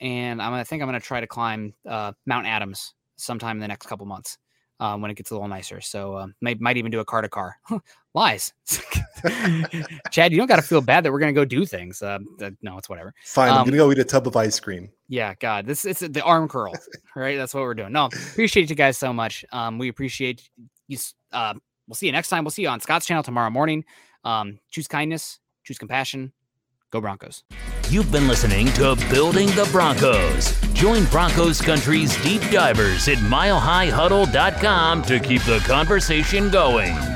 and I'm going to think I'm going to try to climb uh, Mount Adams sometime in the next couple months um, when it gets a little nicer. So um, might, might even do a car to car. Lies. Chad, you don't got to feel bad that we're going to go do things. Uh, no, it's whatever. Fine. Um, I'm going to go eat a tub of ice cream. Yeah. God, this it's the arm curl, right? That's what we're doing. No, appreciate you guys so much. Um, we appreciate you. Uh, we'll see you next time. We'll see you on Scott's channel tomorrow morning. Um, choose kindness, choose compassion. Go Broncos. You've been listening to Building the Broncos. Join Broncos Country's deep divers at mile high huddle dot com to keep the conversation going.